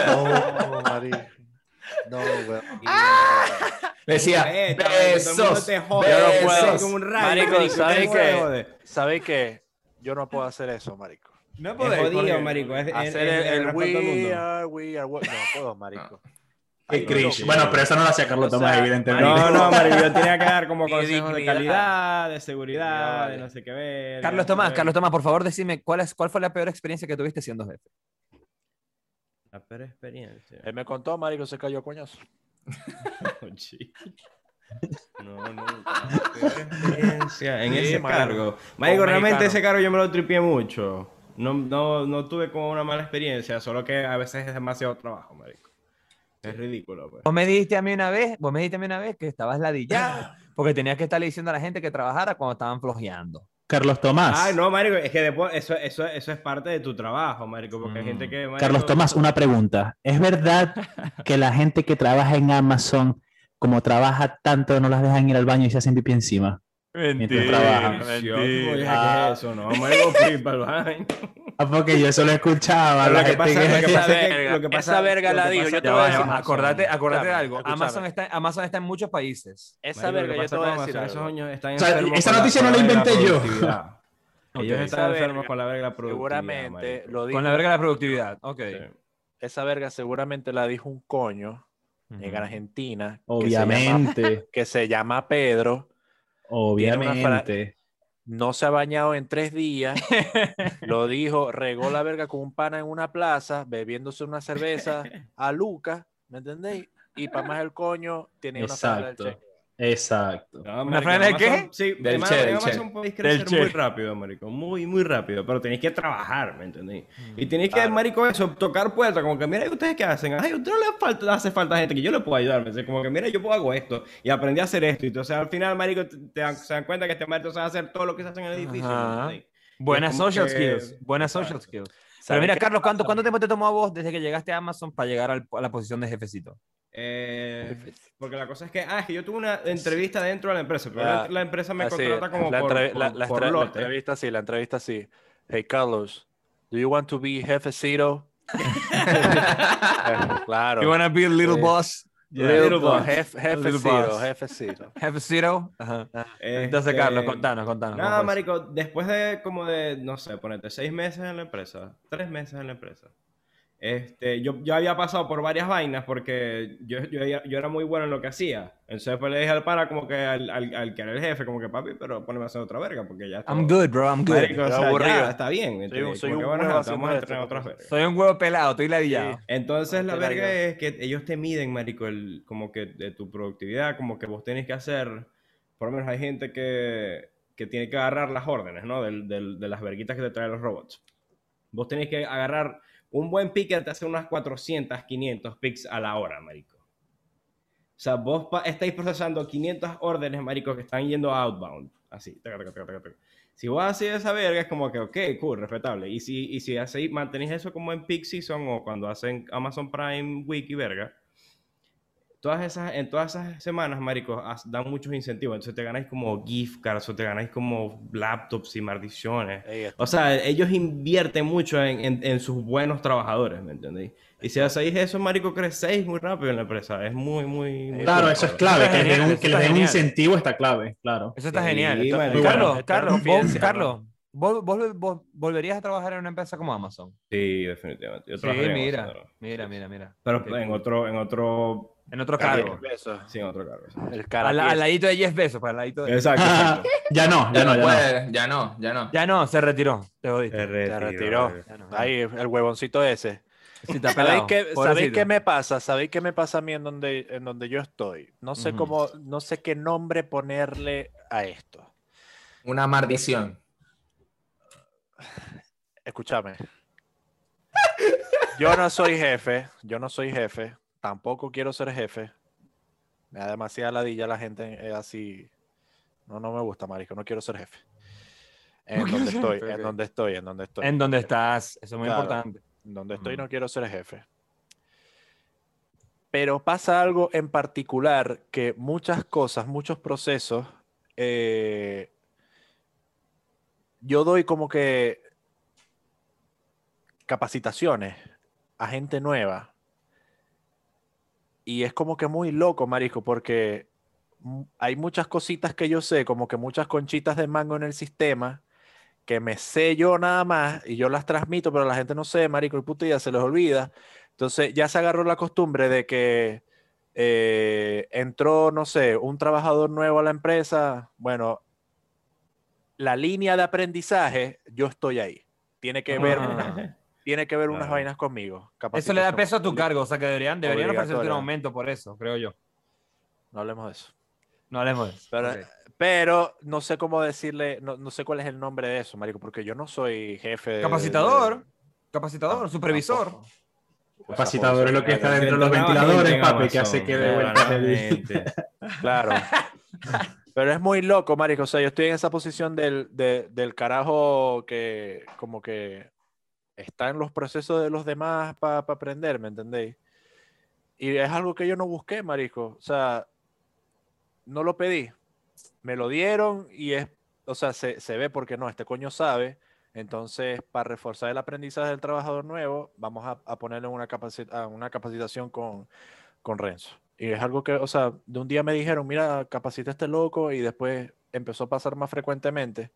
No, marico. No, güey. ¡Ah! Decía, besos, te jode, besos. Como un rayo, marico, ¿sabes qué? ¿Sabes qué? Yo no puedo hacer eso, marico. No puedo. Es jodido, marico. Es, hacer es, el, el, el we are, we are, we... No puedo, marico. No. Qué cringe. No, bueno, pero eso no lo hacía Carlos Tomás, o sea, evidentemente. No, no, marico, yo tenía que dar como consejos de calidad, de seguridad, de no sé qué ver. Carlos Tomás, Carlos Tomás, por favor, decime, ¿cuál, es, cuál fue la peor experiencia que tuviste siendo jefe? La peor experiencia. Él me contó, marico, se cayó coñazo. No, no, no, experiencia en sí, ese cargo, cargo. Marico, oh, realmente mexicano. Ese cargo yo me lo tripié mucho. No, no, no tuve como una mala experiencia, solo que a veces es demasiado trabajo, marico. Es ridículo, pues. Vos me dijiste a mí una vez, vos me dijiste a mí una vez que estabas ladillado porque tenías que estarle diciendo a la gente que trabajara cuando estaban flojeando. Carlos Tomás. Ah, no, marico, es que después, eso, eso, eso es parte de tu trabajo, marico, porque mm. hay gente que... Marico... Carlos Tomás, una pregunta. ¿Es verdad que la gente que trabaja en Amazon, como trabaja tanto, no las dejan ir al baño y se hacen pipí encima? Mentira, mientras trabajan. Mentira. ¿Qué es eso? No, marico, pipí para el baño. Ah, porque yo eso lo escuchaba. Lo que pasa es que esa verga la digo. Yo te voy a decir. Acordate, acordate de algo. Amazon está, Amazon está en muchos países. Esa verga, yo te voy a decir. Esa noticia no la inventé yo. Ellos están enfermos con la verga de la productividad. Seguramente lo digo. Con la verga de la productividad. Ok. Esa verga seguramente la dijo un coño en Argentina. Obviamente. Que se llama Pedro. Obviamente. no se ha bañado en tres días, lo dijo, regó la verga con un pana en una plaza, bebiéndose una cerveza a Lucas, ¿me entendéis? Y para más el coño, tiene una franja del Che. Exacto. No, ¿una franja de qué? Sí, del Che, del Che. Podéis crecer muy rápido, marico, muy, muy rápido, pero tenéis que trabajar, ¿me entendéis? Mm, y tenéis claro. que, marico, eso, tocar puertas, como que mira, ¿y ustedes qué hacen? Ay, a ustedes les falta, hace falta gente que yo les puedo ayudar, ¿me? Como que mira, yo puedo hago esto, y aprendí a hacer esto, y entonces al final, marico, te, te dan, se dan cuenta que este marico sabe hacer todo lo que se hace en el edificio. Buenas social que... skills, buenas social Exacto. skills. Pero mira, Carlos, ¿cuánto, ¿cuánto tiempo te tomó a vos desde que llegaste a Amazon para llegar al, a la posición de jefecito? Eh, porque la cosa es que, ah, es que yo tuve una entrevista dentro de la empresa, pero ah, la, la empresa me contrata como la por, por, la, la, por la lote. entrevista sí, la entrevista sí. Hey, Carlos, do you want to be jefecito? Claro. You want to be a little sí. boss? Yeah, little boss. Jef, jefecito, jefecito. Jefecito. Ajá. Entonces, este... Carlos, contanos, contanos. Nada, marico, después de como de, no sé, ponete seis meses en la empresa, tres meses en la empresa. Este, yo ya había pasado por varias vainas porque yo, yo, yo era muy bueno en lo que hacía. Entonces después le dije al pana como que al, al, al que era el jefe, como que papi, pero poneme a hacer otra verga porque ya está. I'm good, bro, I'm good. Marico, o sea, ya, está bien. Entonces, soy, soy, un huevo, a soy un huevo pelado, estoy ladillado. Sí. Entonces la verga es que ellos te miden, marico, el, como que de tu productividad, como que vos tenés que hacer, por lo menos hay gente que, que tiene que agarrar las órdenes, ¿no? Del, del, de las verguitas que te traen los robots. Vos tenés que agarrar... Un buen picker te hace unas cuatrocientos, quinientos picks a la hora, marico. O sea, vos estáis procesando quinientas órdenes, marico, que están yendo outbound. Así. Taca, taca, taca, taca. Si vos haces esa verga, es como que, ok, cool, respetable. Y si, y si hacéis, mantenéis eso como en peak season o cuando hacen Amazon Prime Week y verga, todas esas, en todas esas semanas, marico, as, dan muchos incentivos. Entonces te ganáis como gift cards o te ganáis como laptops y maldiciones. O sea, ellos invierten mucho en, en, en sus buenos trabajadores, ¿me entendéis? Y si hacéis eso, marico, crecéis muy rápido en la empresa. Es muy, muy... muy claro, eso es clave. Que, genial, un, que les den un incentivo está clave, claro. Eso está sí, genial. Está, marico, Carlos, bueno, Carlos, vos, Carlos ¿vos, vos, vos volverías a trabajar en una empresa como Amazon? Sí, definitivamente. Yo sí, mira, Amazon, ¿no? mira, mira, mira. Pero en otro... En otro En otro cargo. Sí, en otro cargo. El cara al, al ladito de Jeff Bezos, para el ladito de... Exacto. exacto. ya no, ya no, ya no. Ya no, ya no. Ya no, se retiró. Te jodiste. Se retiró. Se retiró. Ya no, ya Ahí, no. el huevoncito ese. Sí, ¿Sabéis, qué, ¿Sabéis qué me pasa? ¿Sabéis qué me pasa a mí en donde, en donde yo estoy? No sé uh-huh. cómo, no sé qué nombre ponerle a esto. Una maldición. Escúchame. Yo no soy jefe, yo no soy jefe. Tampoco quiero ser jefe. Me da demasiada ladilla la gente así. No, no me gusta, marico. No quiero ser jefe. En donde estoy, en donde estoy, en donde estoy. En donde estás. Eso es muy importante. En donde estoy no quiero ser jefe. Pero pasa algo en particular que muchas cosas, muchos procesos, eh, yo doy como que capacitaciones a gente nueva. Y es como que muy loco, marico, porque hay muchas cositas que yo sé, como que muchas conchitas de mango en el sistema, que me sé yo nada más, y yo las transmito, pero la gente no sé, marico, y puta, ya se les olvida. Entonces ya se agarró la costumbre de que eh, entró, no sé, un trabajador nuevo a la empresa, bueno, la línea de aprendizaje, yo estoy ahí. Tiene que ver... Ah. Tiene que ver unas claro. vainas conmigo. Eso le da peso a tu cargo. O sea, que deberían, deberían ofrecerte un aumento por eso, creo yo. No hablemos de eso. No hablemos de eso. Pero, okay. pero no sé cómo decirle, no, no sé cuál es el nombre de eso, marico, porque yo no soy jefe. Capacitador. De... Capacitador, ah, supervisor. Tampoco. Capacitador es lo que está dentro de los ventiladores, papi, que hace que de vuelta el... Claro. Pero es muy loco, marico. O sea, yo estoy en esa posición del, de, del carajo que como que... está en los procesos de los demás para pa aprender, ¿me entendéis? Y es algo que yo no busqué, marico. O sea, no lo pedí. Me lo dieron y es... O sea, se, se ve porque no, este coño sabe. Entonces, para reforzar el aprendizaje del trabajador nuevo, vamos a, a ponerle una, capacita, una capacitación con, con Renzo. Y es algo que, o sea, de un día me dijeron, mira, capacita a este loco, y después empezó a pasar más frecuentemente.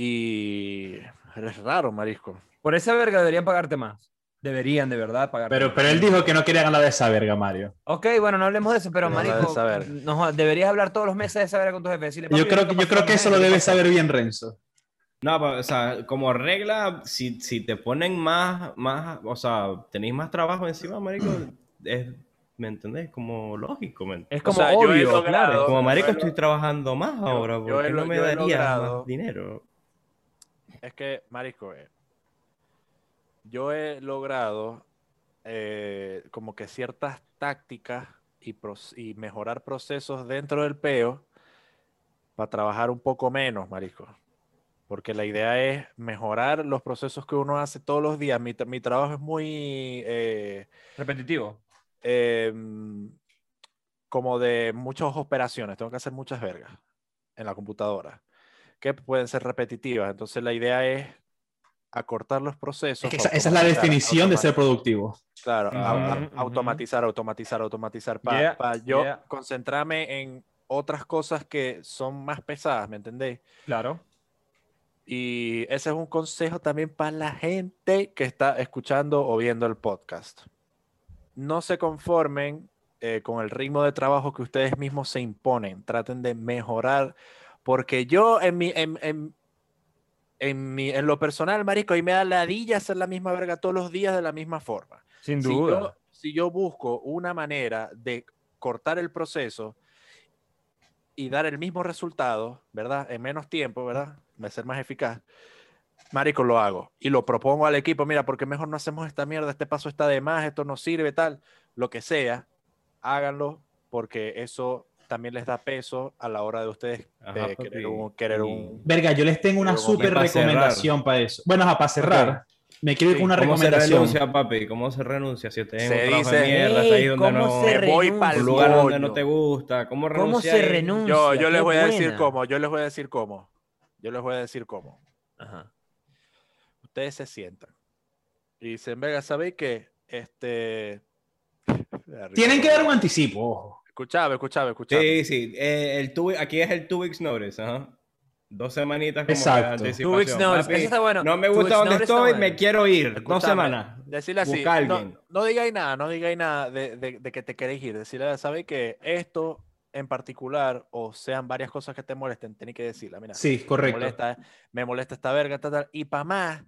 Y... es raro, marisco. Por esa verga deberían pagarte más. Deberían de verdad pagar. Pero, pero él dijo que no quería ganar de esa verga, Mario. Ok, bueno, no hablemos de eso, pero no, marico, de no, deberías hablar todos los meses de esa verga con tus jefes. Decirle, yo creo que, yo creo que eso lo debes saber bien, Renzo. No, o sea, como regla, si, si te ponen más, más, o sea, tenéis más trabajo encima, marico, es, ¿me entendés? Como lógico, ¿me entendés? Es como, o sea, obvio, logrado, claro. Como, marico, estoy trabajando más yo, ahora, porque no me daría más dinero. Es que, marico, eh. yo he logrado eh, como que ciertas tácticas y, y mejorar procesos dentro del peo para trabajar un poco menos, marico. Porque la idea es mejorar los procesos que uno hace todos los días. Mi, mi trabajo es muy... Eh, repetitivo. Eh, como de muchas operaciones. Tengo que hacer muchas vergas en la computadora, que pueden ser repetitivas. Entonces la idea es acortar los procesos. Es que esa, esa es la definición de ser productivo. Claro, uh-huh, a, uh-huh. automatizar, automatizar, automatizar. Para yeah, pa yo yeah. concentrarme en otras cosas que son más pesadas, ¿me entendéis? Claro. Y ese es un consejo también para la gente que está escuchando o viendo el podcast. No se conformen eh, con el ritmo de trabajo que ustedes mismos se imponen. Traten de mejorar. Porque yo en mi... En, en, En, mi, en lo personal, marico, y me da ladilla hacer la misma verga todos los días de la misma forma. Sin duda. Si yo, si yo busco una manera de cortar el proceso y dar el mismo resultado, ¿verdad? En menos tiempo, ¿verdad? De ser más eficaz. Marico, lo hago. Y lo propongo al equipo. Mira, porque mejor no hacemos esta mierda. Este paso está de más. Esto no sirve, tal. Lo que sea, háganlo porque eso... también les da peso a la hora de ustedes ajá, de querer, un, querer un... Verga, yo les tengo una súper recomendación para eso. Bueno, ajá, para cerrar. Okay. Me quiero ir sí. con una ¿Cómo recomendación. ¿Cómo se renuncia, papi? ¿Cómo se renuncia? Si te se dice, mierda, hey, ahí donde no... Se voy para el lugar coño. donde no te gusta. ¿Cómo, ¿Cómo se renuncia? Yo, yo les voy buena. a decir cómo. Yo les voy a decir cómo. Yo les voy a decir cómo. Ajá. Ustedes se sientan. Y dicen, verga, ¿sabéis qué? Este... Tienen que dar un anticipo, ojo. Escuchaba, escuchaba, escuchaba. Sí, sí. Eh, el two, aquí es el two weeks notice, ajá. Dos semanitas como exacto. de anticipación. Two weeks notice. Papi, eso está bueno. No me gusta donde estoy, me bueno. quiero ir. Escuchame, Dos semanas. Decirle así. Busca a alguien. No, no digáis nada, no digáis nada de, de, de que te queréis ir. Decirle, ¿sabéis que esto en particular o sean varias cosas que te molesten? Tenéis que decirla, mira. Sí, correcto. Me molesta, me molesta esta verga, tal, tal. Y para más...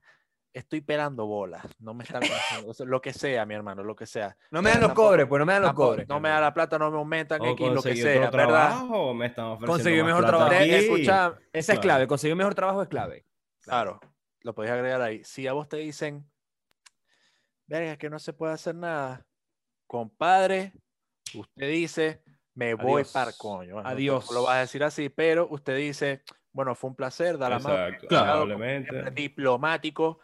Estoy pelando bolas, no me están pasando, lo que sea, mi hermano, lo que sea. No me dan los cobres, pues no me dan los cobres. No me dan la plata, no me aumentan aquí, lo que sea, ¿verdad? Trabajo, me están ofreciendo conseguir mejor trabajo. Escucha, esa es clave, conseguir mejor trabajo es clave. Claro, lo podéis agregar ahí. Si a vos te dicen, verga, que no se puede hacer nada, compadre, usted dice, me voy para coño. Adiós. Lo vas a decir así, pero usted dice, bueno, fue un placer, da la mano. Claro, diplomático.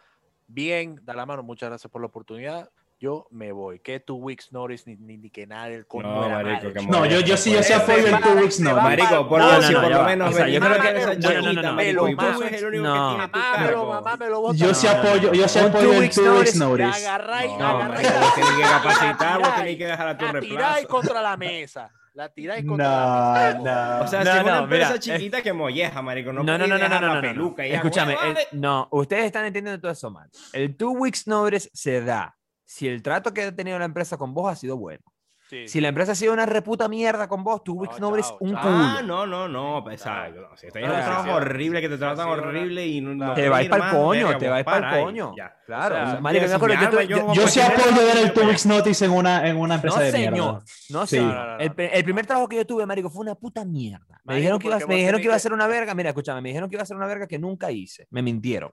Bien, da la mano, muchas gracias por la oportunidad. Yo me voy. Que two weeks notice ni, ni, ni que nada del coño. No, de la marico, que no, yo, yo sí, yo sí apoyo el two weeks notice. Marico, por lo no, menos. No, no, yo creo que esa chiquita, marico, y vos es el único no, que tiene tu cargo. Mamá me lo vota. Yo sí apoyo, yo sí apoyo el two weeks notice. Agarráis, agarráis. Vos tenés que capacitar, vos tenés que dejar a tu reemplazo. La tiráis contra la mesa. La tiráis contra la mesa. O sea, si es una empresa chiquita que molleja, marico. No, no, no, no, no, no. Escúchame, no, ustedes están entendiendo todo eso mal. El two weeks notice se da si el trato que ha tenido la empresa con vos ha sido bueno. Sí. Si la empresa ha sido una reputa mierda con vos, tu no, Wix Nobre es un chao. culo. Ah, no, no, no. Exacto. No, si estás en un trabajo horrible, que te tratan horrible y... No, te vais para el coño, te vais para el coño. Ya. Claro. O sea, marico, yo, yo, yo, yo sí apoyo dar el two weeks notice en una, en una empresa no, de mierda. Señor. No, señor. Sí. No, no, no, el, el primer trabajo que yo tuve, marico, fue una puta mierda. Me dijeron que iba a ser una verga. Mira, escúchame. Me dijeron que iba a ser una verga que nunca hice. Me mintieron.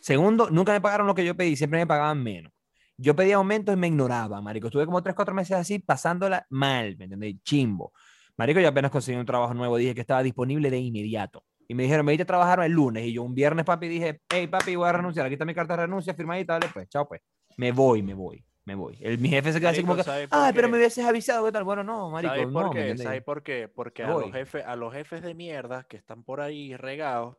Segundo, nunca me pagaron lo que yo pedí. Siempre me pagaban menos. Yo pedía aumentos y me ignoraba, marico. Estuve como tres, cuatro meses así, pasándola mal, ¿me entendéis? Chimbo. Marico, yo apenas conseguí un trabajo nuevo, dije que estaba disponible de inmediato. Y me dijeron, me viste a trabajar el lunes. Y yo un viernes, papi, dije, hey, papi, voy a renunciar. Aquí está mi carta de renuncia, firmadita, dale, pues, chao, pues. Me voy, me voy, me voy. El, mi jefe se queda así como que, ay, pero me hubieses avisado, ¿qué tal? Bueno, no, marico, ¿sabes por qué? ¿Sabes por qué? Porque a los jefes, a los jefes de mierda que están por ahí regados,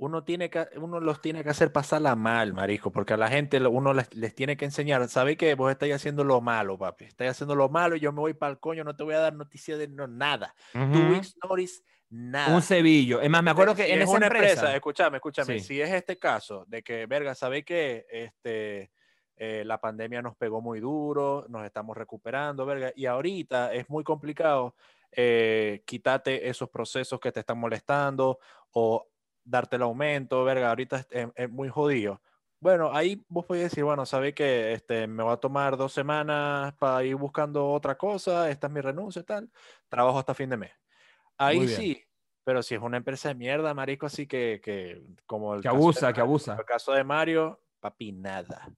Uno, tiene que, uno los tiene que hacer pasarla mal, marico, porque a la gente uno les, les tiene que enseñar, ¿sabéis que vos estáis haciendo lo malo, papi? Estáis haciendo lo malo y yo me voy para el coño, no te voy a dar noticia de no, nada. Uh-huh. Two weeks notice, nada. Un cebillo. Es más, me acuerdo que si en es esa una empresa, empresa escúchame, escúchame, sí. si es este caso de que, verga, ¿sabéis que este, eh, la pandemia nos pegó muy duro, nos estamos recuperando, verga, y ahorita es muy complicado eh, quitarte esos procesos que te están molestando o darte el aumento, verga, ahorita es, es muy jodido. Bueno, ahí vos podés decir, bueno, sabe que este, me va a tomar dos semanas para ir buscando otra cosa, esta es mi renuncia y tal, trabajo hasta fin de mes. Ahí sí, pero si es una empresa de mierda, marico, así que, que como el que abusa, de, que abusa. El caso de Mario, papi, nada,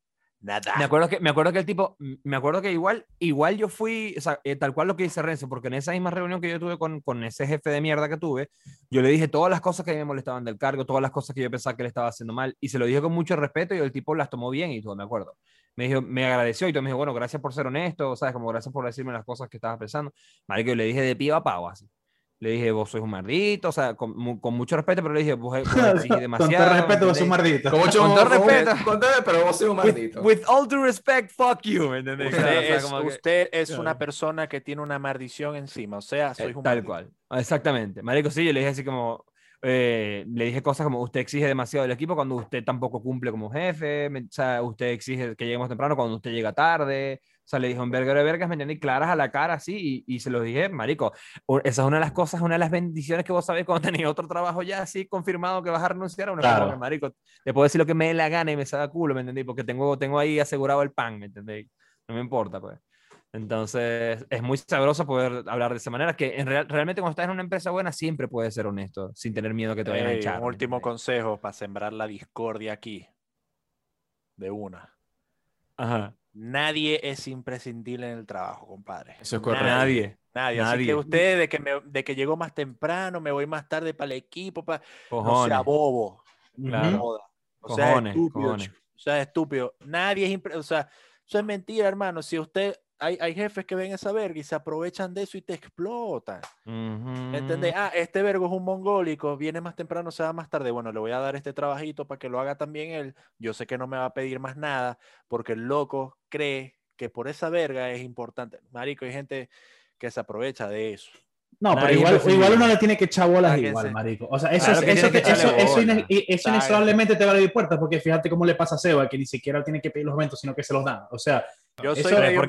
nada. Me acuerdo que, me acuerdo que el tipo, me acuerdo que igual, igual yo fui, o sea, eh, tal cual lo que dice Renzo, porque en esa misma reunión que yo tuve con, con ese jefe de mierda que tuve, yo le dije todas las cosas que a mí me molestaban del cargo, todas las cosas que yo pensaba que le estaba haciendo mal, y se lo dije con mucho respeto, y el tipo las tomó bien y todo, me acuerdo. Me dijo, me agradeció y todo, me dijo, bueno, gracias por ser honesto, ¿sabes? Como gracias por decirme las cosas que estabas pensando. Marico, yo le dije de pie a pavo, así. Le dije, vos sois un mardito, o sea, con, con mucho respeto, pero le dije, vos exigís demasiado. Con todo respeto, vos sois un mardito. Con todo respeto, con todo, pero vos sois un mardito. With, with all due respect, fuck you, ¿me entendés? Usted, o sea, es, como usted que, es claro. Una persona que tiene una maldición encima, o sea, sois eh, un tal mardito. Tal cual, exactamente. Marico, sí, yo le dije así como, eh, le dije cosas como, usted exige demasiado del equipo cuando usted tampoco cumple como jefe, me, o sea, usted exige que lleguemos temprano cuando usted llega tarde. O sea, le dijo en verga de vergas, me entendí, claras a la cara, así, y, y se los dije, marico, esa es una de las cosas, una de las bendiciones que vos sabés cuando tenés otro trabajo ya así, confirmado que vas a renunciar a una claro. Cosa, marico, te puedo decir lo que me dé la gana y me salga culo, ¿me entendí? Porque tengo, tengo ahí asegurado el pan, ¿me entendí? No me importa, pues. Entonces, es muy sabroso poder hablar de esa manera, que en real, realmente cuando estás en una empresa buena siempre puedes ser honesto, sin tener miedo que te vayan hey, a echar. Un último ¿entendí? Consejo para sembrar la discordia aquí, de una. Ajá. Nadie es imprescindible en el trabajo, compadre. Eso es correcto. Nadie. Nadie. Nadie. Así que usted, de que, me, de que llegó más temprano, me voy más tarde para el equipo, para... Cojones. No sea bobo. Claro. No, o sea, cojones, estúpido. Cojones. O sea, estúpido. Nadie es... Impre... O sea, eso es mentira, hermano. Si usted... Hay, hay jefes que ven esa verga y se aprovechan de eso y te explotan. Uh-huh. ¿Entendés? Ah, este vergo es un mongólico, viene más temprano, se va más tarde. Bueno, le voy a dar este trabajito para que lo haga también él. Yo sé que no me va a pedir más nada porque el loco cree que por esa verga es importante. Marico, hay gente que se aprovecha de eso. No, nadie, pero igual, igual uno le tiene que echar bolas igual, se... marico. O sea, eso, claro, eso, eso, eso, eso, ines, eso inexorablemente te va a abrir puertas, porque fíjate cómo le pasa a Seba, que ni siquiera tiene que pedir los eventos, sino que se los dan. O sea, yo soy medio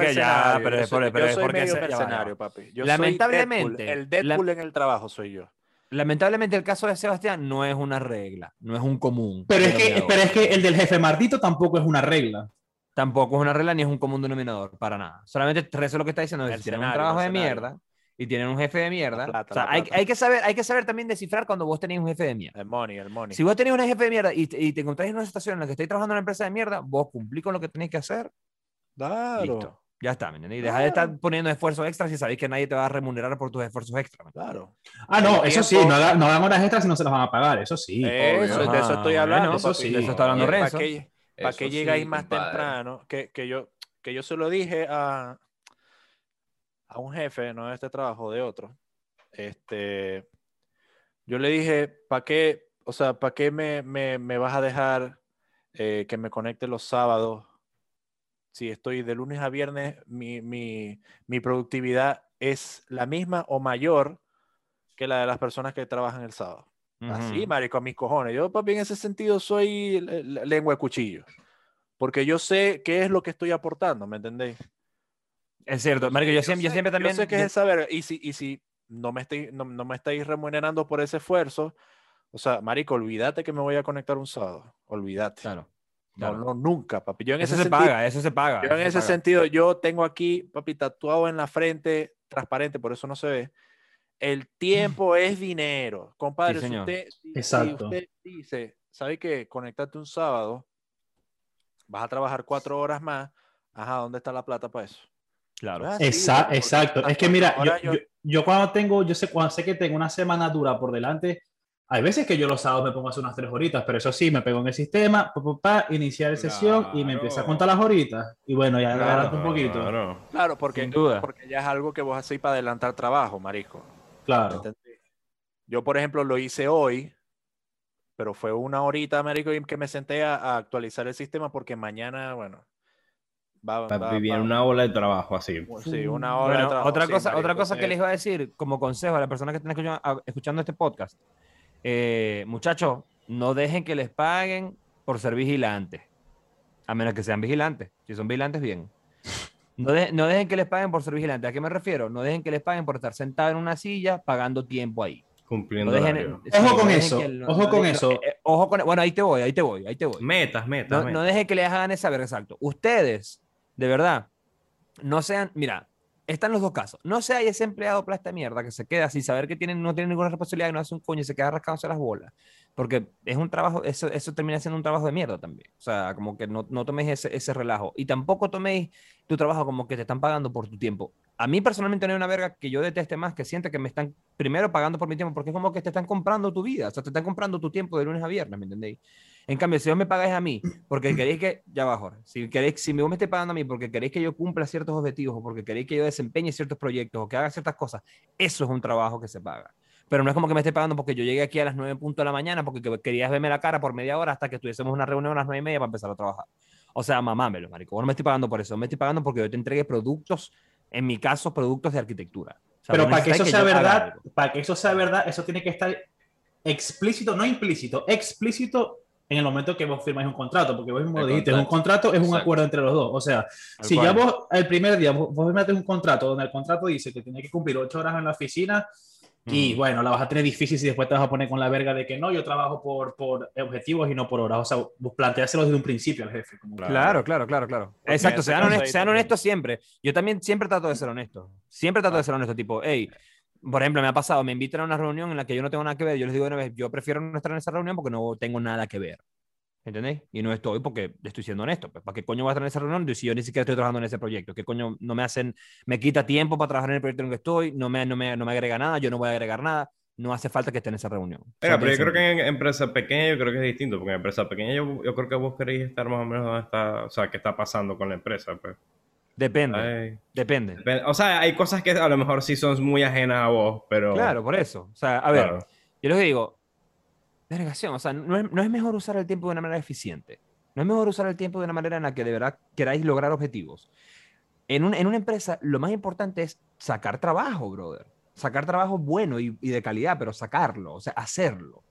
mercenario, papi. Yo lamentablemente, soy Deadpool, el Deadpool la... en el trabajo soy yo. Lamentablemente el caso de Sebastián no es una regla, no es un común. Pero es que, pero es que el del jefe mardito tampoco es una regla. Tampoco es una regla ni es un común denominador, para nada. Solamente eso es lo que está diciendo, si tienen un trabajo de mierda... Y tienen un jefe de mierda. Plata, o sea, hay, hay, que saber, hay que saber también descifrar cuando vos tenés un jefe de mierda. El money, el money. Si vos tenés un jefe de mierda y, y te encontrás en una situación en la que estáis trabajando en una empresa de mierda, vos cumplís con lo que tenés que hacer. Claro. Listo. Ya está, ¿me entendés? Dejá claro. De estar poniendo esfuerzos extras si sabéis que nadie te va a remunerar por tus esfuerzos extras. Claro. Ah, no, eso sí, no hagan no horas extras si no se las van a pagar, eso sí. Eso, de eso estoy hablando. Bueno, eso sí. De eso está hablando Renzo. Para que, pa que llegáis sí, más compadre. Temprano, que, que, yo, que yo se lo dije a... a un jefe, no de este trabajo, de otro, este, yo le dije, ¿para qué, o sea, ¿para qué me, me, me vas a dejar eh, que me conecte los sábados? Si estoy de lunes a viernes, mi, mi, mi productividad es la misma o mayor que la de las personas que trabajan el sábado. Uh-huh. Así, marico, a mis cojones. Yo, papi, en ese sentido soy lengua de cuchillo, porque yo sé qué es lo que estoy aportando, ¿me entendéis? Es cierto, Mario, yo, yo, siempre, sé, yo siempre también... Yo sé que es esa verga, y si, y si no, me estoy, no, no me estáis remunerando por ese esfuerzo, o sea, marico, olvídate que me voy a conectar un sábado, olvídate. Claro. Claro. No, no, nunca, papi. Yo en eso ese se sentido, paga, eso se paga. Yo en ese paga. Sentido, yo tengo aquí, papi, tatuado en la frente, transparente, por eso no se ve, el tiempo es dinero. Compadre, sí, si usted, si usted dice, ¿sabe qué? Conectate un sábado, vas a trabajar cuatro horas más, ajá, ¿dónde está la plata para eso? Claro. Ah, sí, exacto, porque, exacto. Es que mira, yo, yo... Yo, yo cuando tengo, yo sé, cuando sé que tengo una semana dura por delante, hay veces que yo los sábados me pongo a hacer unas tres horitas, pero eso sí, me pego en el sistema, pa, pa, pa, iniciar claro. Sesión y me empieza a contar las horitas. Y bueno, ya claro, adelanto un poquito. Claro, claro porque, sin duda. Porque ya es algo que vos hacéis para adelantar trabajo, marico. Claro. ¿Entendés? Yo, por ejemplo, lo hice hoy, pero fue una horita, marico, que me senté a, a actualizar el sistema porque mañana, bueno... Va, va, va, vivir va. Una ola de trabajo así. Sí, una ola bueno, de trabajo. Otra, sí, cosa, marico, otra cosa que les iba a decir como consejo a las personas que están escuchando, escuchando este podcast. Eh, muchachos, no dejen que les paguen por ser vigilantes. a menos que sean vigilantes. Si son vigilantes, bien. No, de, no dejen que les paguen por ser vigilantes. ¿A qué me refiero? No dejen que les paguen por estar sentado en una silla pagando tiempo ahí. Cumpliendo no dejen, ojo con no eso. Que, no, ojo no con dejen, eso. Eh, ojo con, bueno, ahí te voy, ahí te voy, ahí te voy. Metas, metas. No, metas. No dejen que les hagan esa verga, exacto. Ustedes, de verdad, no sean... Mira, están los dos casos. No sea ese empleado plasta mierda que se queda sin saber que tienen, no tiene ninguna responsabilidad y no hace un coño y se queda rascándose las bolas. Porque es un trabajo, eso, eso termina siendo un trabajo de mierda también. O sea, como que no, no toméis ese, ese relajo. Y tampoco toméis tu trabajo como que te están pagando por tu tiempo. A mí personalmente no hay una verga que yo deteste más que siente que me están primero pagando por mi tiempo, porque es como que te están comprando tu vida. O sea, te están comprando tu tiempo de lunes a viernes, ¿me entendéis? En cambio, si vos me pagáis a mí porque queréis que... Ya va, Jorge. Si, queréis, si vos me estáis pagando a mí porque queréis que yo cumpla ciertos objetivos o porque queréis que yo desempeñe ciertos proyectos o que haga ciertas cosas, eso es un trabajo que se paga. Pero no es como que me esté pagando porque yo llegué aquí a las nueve punto de la mañana porque querías verme la cara por media hora hasta que tuviésemos una reunión a las nueve y media para empezar a trabajar. O sea, mamámelo, marico. Vos no me estoy pagando por eso. Me estoy pagando porque yo te entregué productos, en mi caso, productos de arquitectura. O sea, pero para que eso que sea verdad, para que eso sea verdad, eso tiene que estar explícito, no implícito, explícito en el momento que vos firmáis un contrato, porque vos mismo dijiste, un contrato es un exacto. acuerdo entre los dos. O sea, al si cual. Ya vos, el primer día, vos, vos firmaste un contrato donde el contrato dice que tienes que cumplir ocho horas en la oficina, y bueno, la vas a tener difícil si después te vas a poner con la verga de que no, yo trabajo por, por objetivos y no por horas. O sea, vos planteárselo desde un principio al jefe. Como claro, claro, claro, claro. Porque exacto, sean, honest, sean honestos siempre. Yo también siempre trato de ser honesto. Siempre trato ah. de ser honesto, tipo, hey, por ejemplo, me ha pasado, me invitan a una reunión en la que yo no tengo nada que ver. Yo les digo una vez, yo prefiero no estar en esa reunión porque no tengo nada que ver. ¿Entendéis? Y no estoy porque estoy siendo honesto. Pues, ¿para qué coño voy a estar en esa reunión si yo ni siquiera estoy trabajando en ese proyecto? ¿Qué coño no me hacen? Me quita tiempo para trabajar en el proyecto en el que estoy, no me, no me, no me agrega nada, yo no voy a agregar nada, no hace falta que esté en esa reunión. Venga, pero yo creo que en empresa pequeña yo creo que es distinto, porque en empresa pequeña yo, yo creo que vos queréis estar más o menos donde está, o sea, qué está pasando con la empresa, pues. Depende, Ay, depende. Depende. O sea, hay cosas que a lo mejor sí son muy ajenas a vos, pero... Claro, por eso. O sea, a ver, claro. Yo les digo... O sea, no es, no es mejor usar el tiempo de una manera eficiente. No es mejor usar el tiempo de una manera en la que de verdad queráis lograr objetivos. En, un, en una empresa, lo más importante es sacar trabajo, brother. Sacar trabajo bueno y, y de calidad, pero sacarlo, o sea, hacerlo.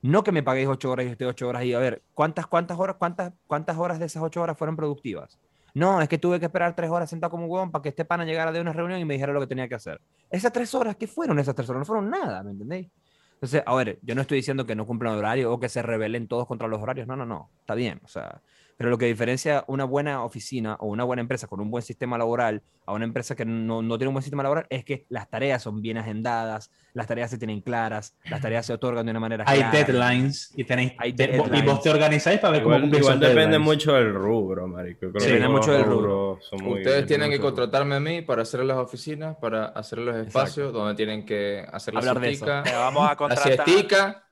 No que me paguéis ocho horas y esté ocho horas y a ver, ¿cuántas, cuántas, horas, cuántas, ¿cuántas horas de esas ocho horas fueron productivas? No, es que tuve que esperar tres horas sentado como un huevón para que este pana llegara de una reunión y me dijera lo que tenía que hacer. Esas tres horas, ¿qué fueron esas tres horas? No fueron nada, ¿me entendéis? Entonces, a ver, yo no estoy diciendo que no cumplan horario o que se rebelen todos contra los horarios. No, no, no. Está bien. O sea, pero lo que diferencia una buena oficina o una buena empresa con un buen sistema laboral a una empresa que no, no tiene un buen sistema laboral es que las tareas son bien agendadas, las tareas se tienen claras, las tareas se otorgan de una manera hay clara. Deadlines, y tenéis, hay deadlines. Y vos te organizáis para ver igual, cómo igual depende deadlines. Mucho del rubro, marico. Creo sí, que depende mucho del rubro. Ustedes tienen que contratarme a mí para hacer las oficinas, para hacer los espacios exacto. Donde tienen que hacer la siestica. Vamos a contratar. La siestica.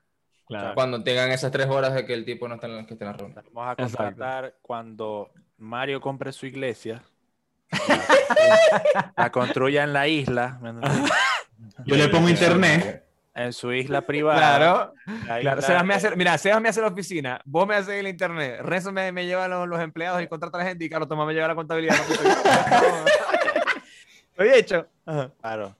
Claro. Cuando tengan esas tres horas de que el tipo no está en la, que esté en la ronda. Vamos a contratar exacto. Cuando Mario compre su iglesia, la, la construya en la isla. Yo le pongo internet. En su isla privada. Claro. Claro. Sebas me hace, mira, Sebas me hace la oficina, vos me haces el internet, Renzo me, me lleva los, los empleados y contrata a la gente y Carlos Tomás me lleva la contabilidad. Lo he hecho. Ajá. Claro.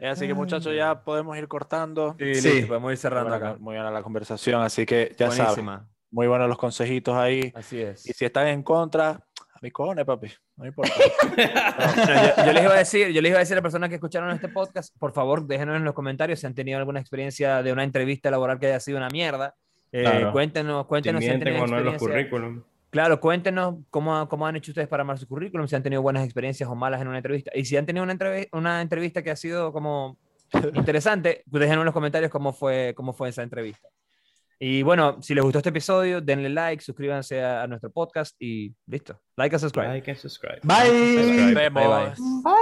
Así que muchachos, ya podemos ir cortando. Sí, sí. Podemos ir cerrando bueno, acá. Muy buena la conversación, así que ya buenísima. Saben. Muy buenos los consejitos ahí. Así es. Y si están en contra, a mis cojones, papi. No importa. no, yo, yo les iba a decir, yo les iba a decir a las personas que escucharon este podcast, por favor, déjenos en los comentarios si han tenido alguna experiencia de una entrevista laboral que haya sido una mierda. Eh, claro. Cuéntenos, cuéntenos si han tenido experiencia. Claro, cuéntenos cómo, cómo han hecho ustedes para armar su currículum, si han tenido buenas experiencias o malas en una entrevista. Y si han tenido una, entrev- una entrevista que ha sido como interesante, déjenos en los comentarios cómo fue, cómo fue esa entrevista. Y bueno, si les gustó este episodio, denle like, suscríbanse a, a nuestro podcast y listo. Like and subscribe. Like and subscribe. Bye. Bye. Bye. Bye. Bye. Bye.